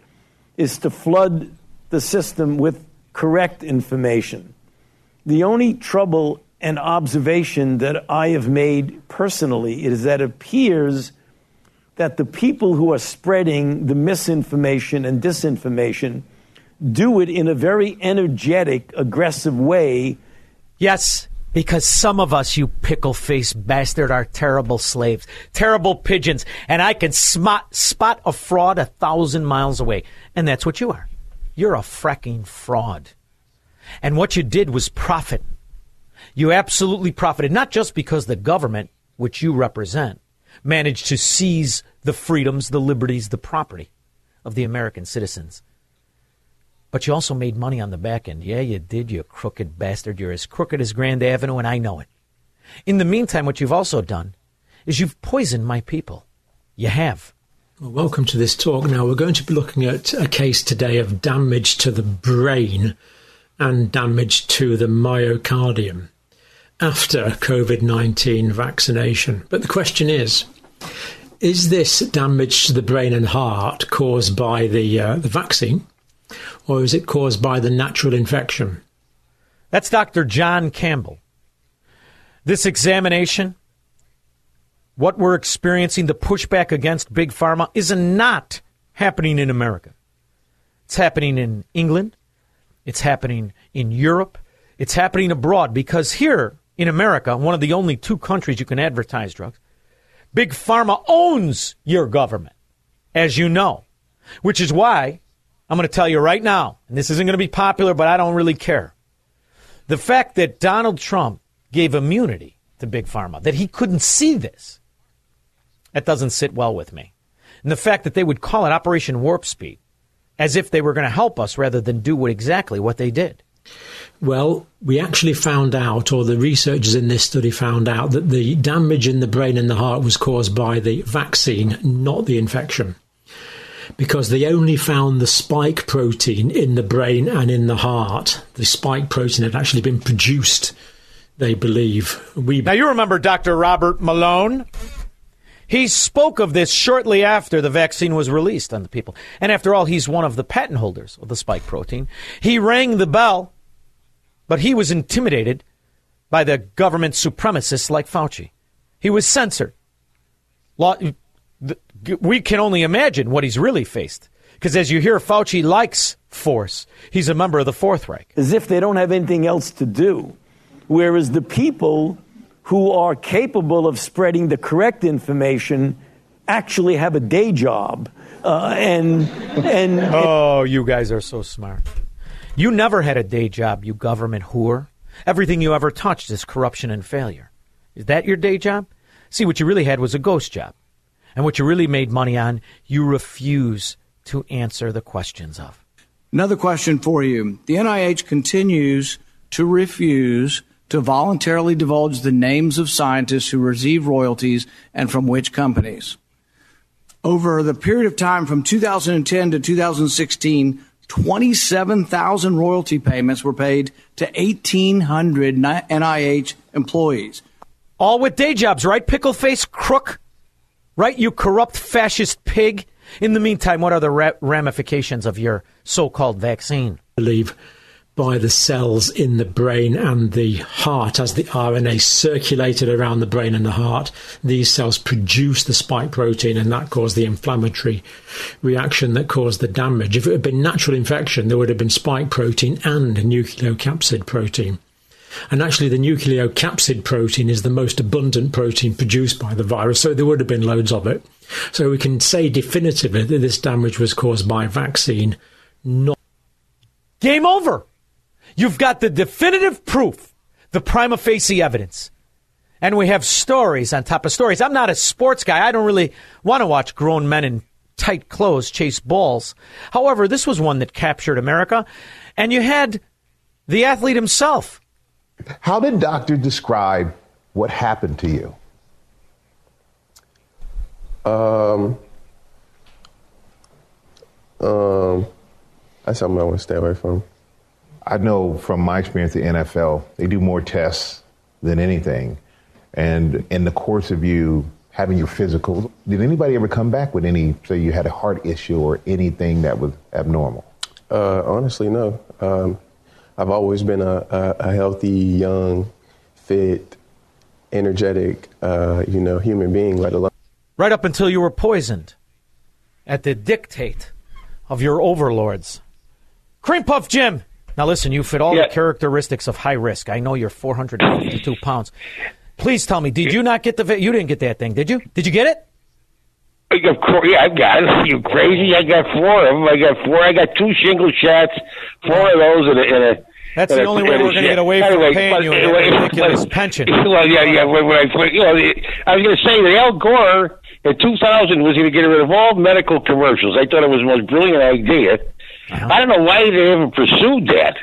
is to flood the system with correct information. The only trouble and observation that I have made personally is that it appears that the people who are spreading the misinformation and disinformation do it in a very energetic, aggressive way. Yes, because some of us, you pickle-faced bastard, are terrible slaves, terrible pigeons, and I can spot a fraud 1,000 miles away. And that's what you are. You're a fracking fraud. And what you did was profit. You absolutely profited, not just because the government, which you represent, managed to seize the freedoms, the liberties, the property of the American citizens, but you also made money on the back end. Yeah, you did, you crooked bastard. You're as crooked as Grand Avenue, and I know it. In the meantime, what you've also done is you've poisoned my people. You have. Well, welcome to this talk. Now, we're going to be looking at a case today of damage to the brain and damage to the myocardium after COVID-19 vaccination. But the question is this damage to the brain and heart caused by the vaccine, or is it caused by the natural infection? That's Dr. John Campbell. This examination, what we're experiencing, the pushback against Big Pharma, is not happening in America. It's happening in England. It's happening in Europe. It's happening abroad, because here in America, one of the only two countries you can advertise drugs, Big Pharma owns your government, as you know, which is why I'm going to tell you right now, and this isn't going to be popular, but I don't really care. The fact that Donald Trump gave immunity to Big Pharma, that he couldn't see this, that doesn't sit well with me. And the fact that they would call it Operation Warp Speed, as if they were going to help us rather than do exactly what they did. Well, we actually found out, or the researchers in this study found out, that the damage in the brain and the heart was caused by the vaccine, not the infection, because they only found the spike protein in the brain and in the heart. The spike protein had actually been produced, they believe. Now, you remember Dr. Robert Malone? He spoke of this shortly after the vaccine was released on the people. And after all, he's one of the patent holders of the spike protein. He rang the bell, but he was intimidated by the government supremacists like Fauci. He was censored. We can only imagine what he's really faced, because as you hear, Fauci likes force. He's a member of the Fourth Reich. As if they don't have anything else to do, whereas the people who are capable of spreading the correct information actually have a day job. Oh, you guys are so smart. You never had a day job, you government whore. Everything you ever touched is corruption and failure. Is that your day job? See, what you really had was a ghost job. And what you really made money on, you refuse to answer the questions of. Another question for you. The NIH continues to refuse to voluntarily divulge the names of scientists who receive royalties and from which companies. Over the period of time from 2010 to 2016, 27,000 royalty payments were paid to 1,800 NIH employees. All with day jobs, right, pickle-faced crook? Right, you corrupt fascist pig? In the meantime, what are the ramifications of your so-called vaccine? Believe by the cells in the brain and the heart. As the RNA circulated around the brain and the heart, these cells produced the spike protein, and that caused the inflammatory reaction that caused the damage. If it had been natural infection, there would have been spike protein and nucleocapsid protein. And actually, the nucleocapsid protein is the most abundant protein produced by the virus, so there would have been loads of it. So we can say definitively that this damage was caused by vaccine, not... Game over. You've got the definitive proof, the prima facie evidence. And we have stories on top of stories. I'm not a sports guy. I don't really want to watch grown men in tight clothes chase balls. However, this was one that captured America. And you had the athlete himself. How did doctor describe what happened to you? That's something I want to stay away from. I know from my experience at the NFL, they do more tests than anything. And in the course of you having your physical, did anybody ever come back with any, say you had a heart issue or anything that was abnormal? Honestly, no. I've always been a healthy, young, fit, energetic, human being. Right up until you were poisoned at the dictate of your overlords. Cream Puff Jim. Now, listen, you fit all the characteristics of high risk. I know you're 452 pounds. Please tell me, did you not get you didn't get that thing, did you? Did you get it? Of course, yeah, I got it. You crazy? I got four of them. I got two shingle shots, four of those, and a that's the only way we're going to get away from paying you a ridiculous pension. Well, I was going to say that Al Gore in 2000 was going to get rid of all medical commercials. I thought it was the most brilliant idea. Uh-huh. I don't know why they haven't pursued that.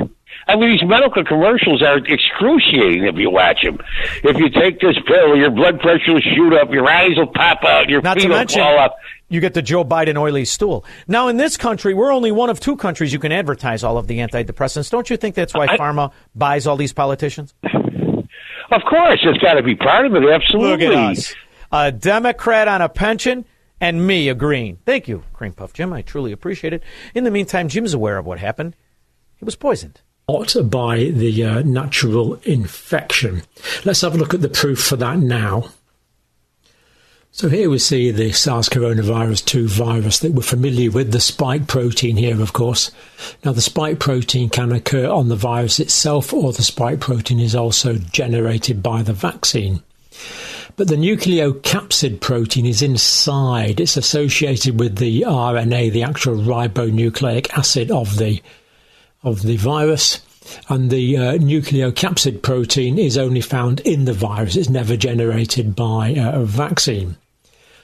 I mean, these medical commercials are excruciating if you watch them. If you take this pill, your blood pressure will shoot up, your eyes will pop out, your feet will fall up. you get the Joe Biden oily stool. Now, in this country, we're only one of two countries you can advertise all of the antidepressants. Don't you think that's why pharma buys all these politicians? Of course. It's got to be part of it. Absolutely. Look at us. A Democrat on a pension and me agreeing. Thank you, Cream Puff Jim. I truly appreciate it. In the meantime, Jim's aware of what happened. He was poisoned. By the natural infection. Let's have a look at the proof for that now. So here we see the SARS coronavirus 2 virus that we're familiar with, the spike protein here, of course. Now, the spike protein can occur on the virus itself, or the spike protein is also generated by the vaccine. But the nucleocapsid protein is inside. It's associated with the RNA, the actual ribonucleic acid of the virus. And the nucleocapsid protein is only found in the virus. It's never generated by a vaccine.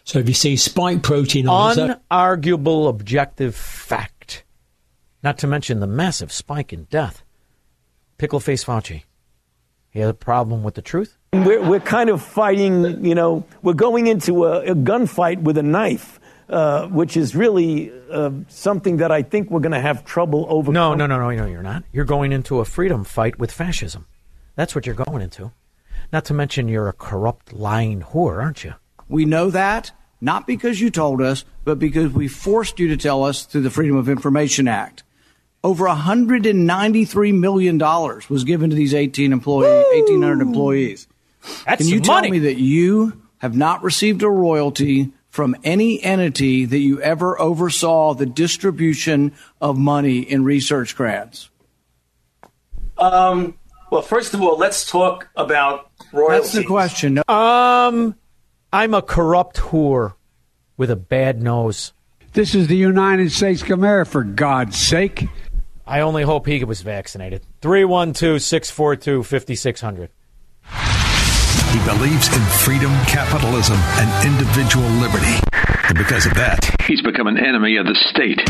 So if you see spike protein on unarguable objective fact, not to mention the massive spike in death. Pickleface Fauci. He had a problem with the truth. We're kind of fighting, you know, we're going into a gunfight with a knife, which is really something that I think we're going to have trouble over. No, you're not. You're going into a freedom fight with fascism. That's what you're going into. Not to mention you're a corrupt, lying whore, aren't you? We know that, not because you told us, but because we forced you to tell us through the Freedom of Information Act. Over $193 million was given to these 1,800 employees. That's Can you money. Tell me that you have not received a royalty from any entity that you ever oversaw the distribution of money in research grants? Well, first of all, let's talk about royalties. That's the question. No. I'm a corrupt whore with a bad nose. This is the United States of America, for God's sake. I only hope he was vaccinated. 312-642-5600. He believes in freedom, capitalism, and individual liberty. And because of that, he's become an enemy of the state.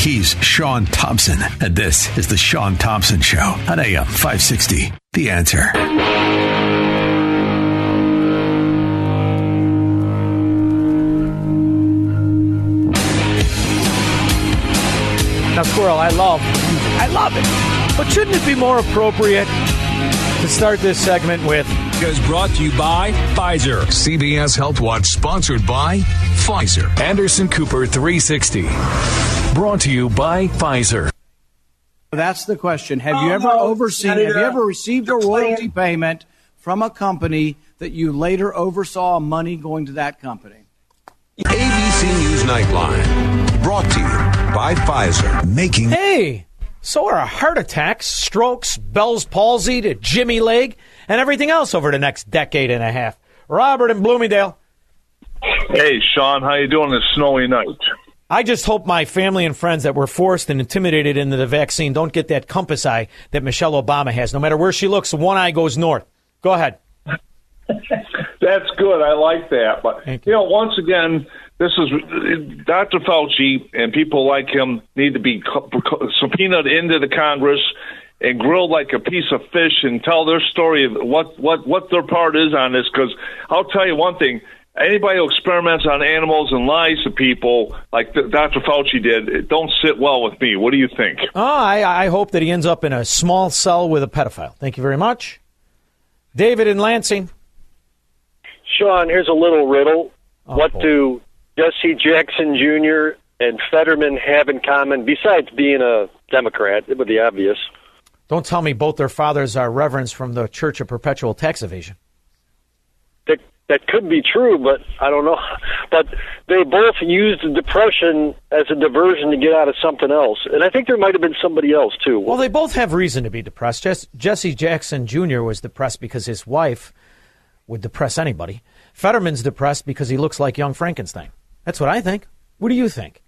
He's Sean Thompson, and this is The Sean Thompson Show on AM 560. The Answer. Now, Squirrel, I love it. But shouldn't it be more appropriate to start this segment with... is brought to you by Pfizer. CBS Health Watch, sponsored by Pfizer. Anderson Cooper 360. Brought to you by Pfizer. That's the question. Have you ever overseen, Senator, have you ever received a royalty payment from a company that you later oversaw money going to that company? ABC News Nightline. Brought to you by Pfizer. Making... Hey! So are heart attacks, strokes, Bell's palsy to Jimmy Leg, and everything else over the next decade and a half. Robert in Bloomingdale. Hey, Sean, how you doing this snowy night? I just hope my family and friends that were forced and intimidated into the vaccine don't get that compass eye that Michelle Obama has. No matter where she looks, one eye goes north. Go ahead. That's good. I like that. But, you know, once again... This is Dr. Fauci, and people like him need to be subpoenaed into the Congress and grilled like a piece of fish and tell their story of what their part is on this. Because I'll tell you one thing, anybody who experiments on animals and lies to people like Dr. Fauci did, it don't sit well with me. What do you think? Oh, I hope that he ends up in a small cell with a pedophile. Thank you very much. David in Lansing. Sean, here's a little riddle. Oh, do Jesse Jackson Jr. and Fetterman have in common, besides being a Democrat? It would be obvious. Don't tell me both their fathers are reverends from the Church of Perpetual Tax Evasion. That could be true, but I don't know. But they both used depression as a diversion to get out of something else. And I think there might have been somebody else, too. Well, they both have reason to be depressed. Jesse Jackson Jr. was depressed because his wife would depress anybody. Fetterman's depressed because he looks like young Frankenstein. That's what I think. What do you think?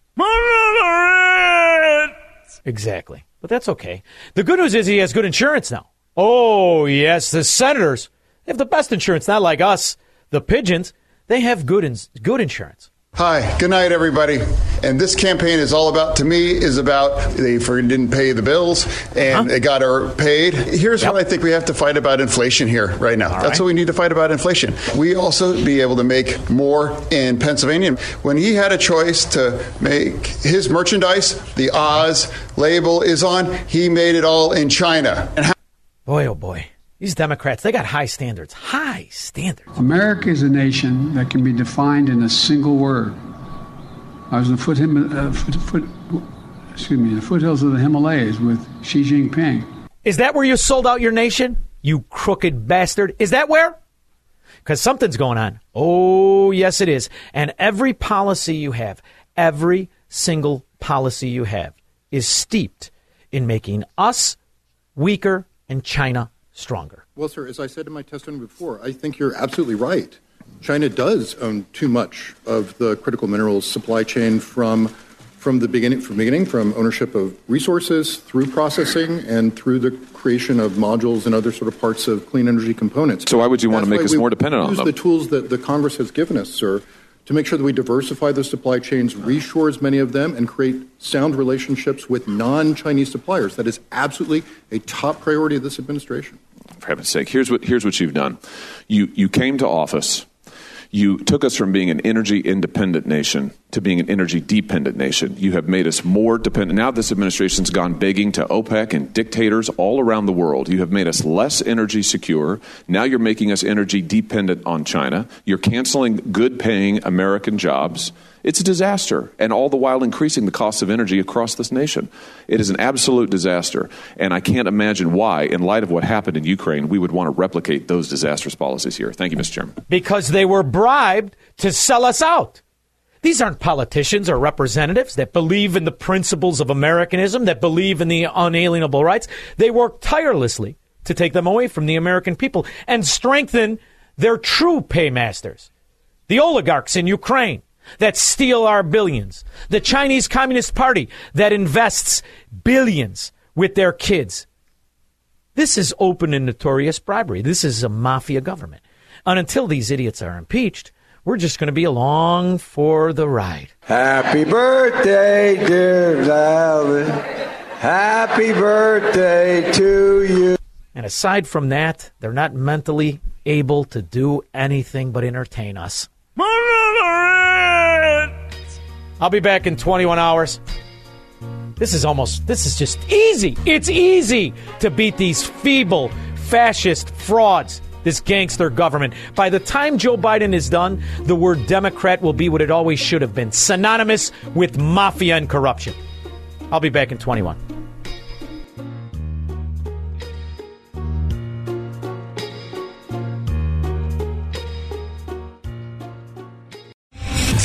Exactly. But that's okay. The good news is he has good insurance now. Oh, yes, the senators. They have the best insurance, not like us, the pigeons. They have good insurance. Hi, good night, everybody. And this campaign is all about, to me, is about they didn't pay the bills and they got our paid. Here's what I think we have to fight about inflation here right now. That's what we need to fight about inflation. We also be able to make more in Pennsylvania. When he had a choice to make his merchandise, the Oz label is on, he made it all in China. And boy, oh boy. These Democrats, they got high standards, high standards. America is a nation that can be defined in a single word. I was in the foothills of the Himalayas with Xi Jinping. Is that where you sold out your nation, you crooked bastard? Is that where? Because something's going on. Oh, yes, it is. And every policy you have, every single policy you have is steeped in making us weaker and China stronger. Well, sir, as I said in my testimony before, I think you're absolutely right. China does own too much of the critical minerals supply chain from the beginning, from ownership of resources through processing and through the creation of modules and other sort of parts of clean energy components. So why would you want to make us more dependent on them? Use the tools that the Congress has given us, sir, to make sure that we diversify those supply chains, reshore as many of them, and create sound relationships with non-Chinese suppliers. That is absolutely a top priority of this administration. For heaven's sake, here's what you've done. You came to office. You took us from being an energy-independent nation to being an energy-dependent nation. You have made us more dependent. Now this administration's gone begging to OPEC and dictators all around the world. You have made us less energy secure. Now you're making us energy dependent on China. You're canceling good-paying American jobs. It's a disaster, and all the while increasing the cost of energy across this nation. It is an absolute disaster, and I can't imagine why, in light of what happened in Ukraine, we would want to replicate those disastrous policies here. Thank you, Mr. Chairman. Because they were bribed to sell us out. These aren't politicians or representatives that believe in the principles of Americanism, that believe in the unalienable rights. They work tirelessly to take them away from the American people and strengthen their true paymasters, the oligarchs in Ukraine that steal our billions, the Chinese Communist Party that invests billions with their kids. This is open and notorious bribery. This is a mafia government. And until these idiots are impeached, we're just going to be along for the ride. Happy birthday, dear Alvin. Happy birthday to you. And aside from that, they're not mentally able to do anything but entertain us. I'll be back in 21 hours. This is just easy. It's easy to beat these feeble fascist frauds, this gangster government. By the time Joe Biden is done, the word Democrat will be what it always should have been, synonymous with mafia and corruption. I'll be back in 21.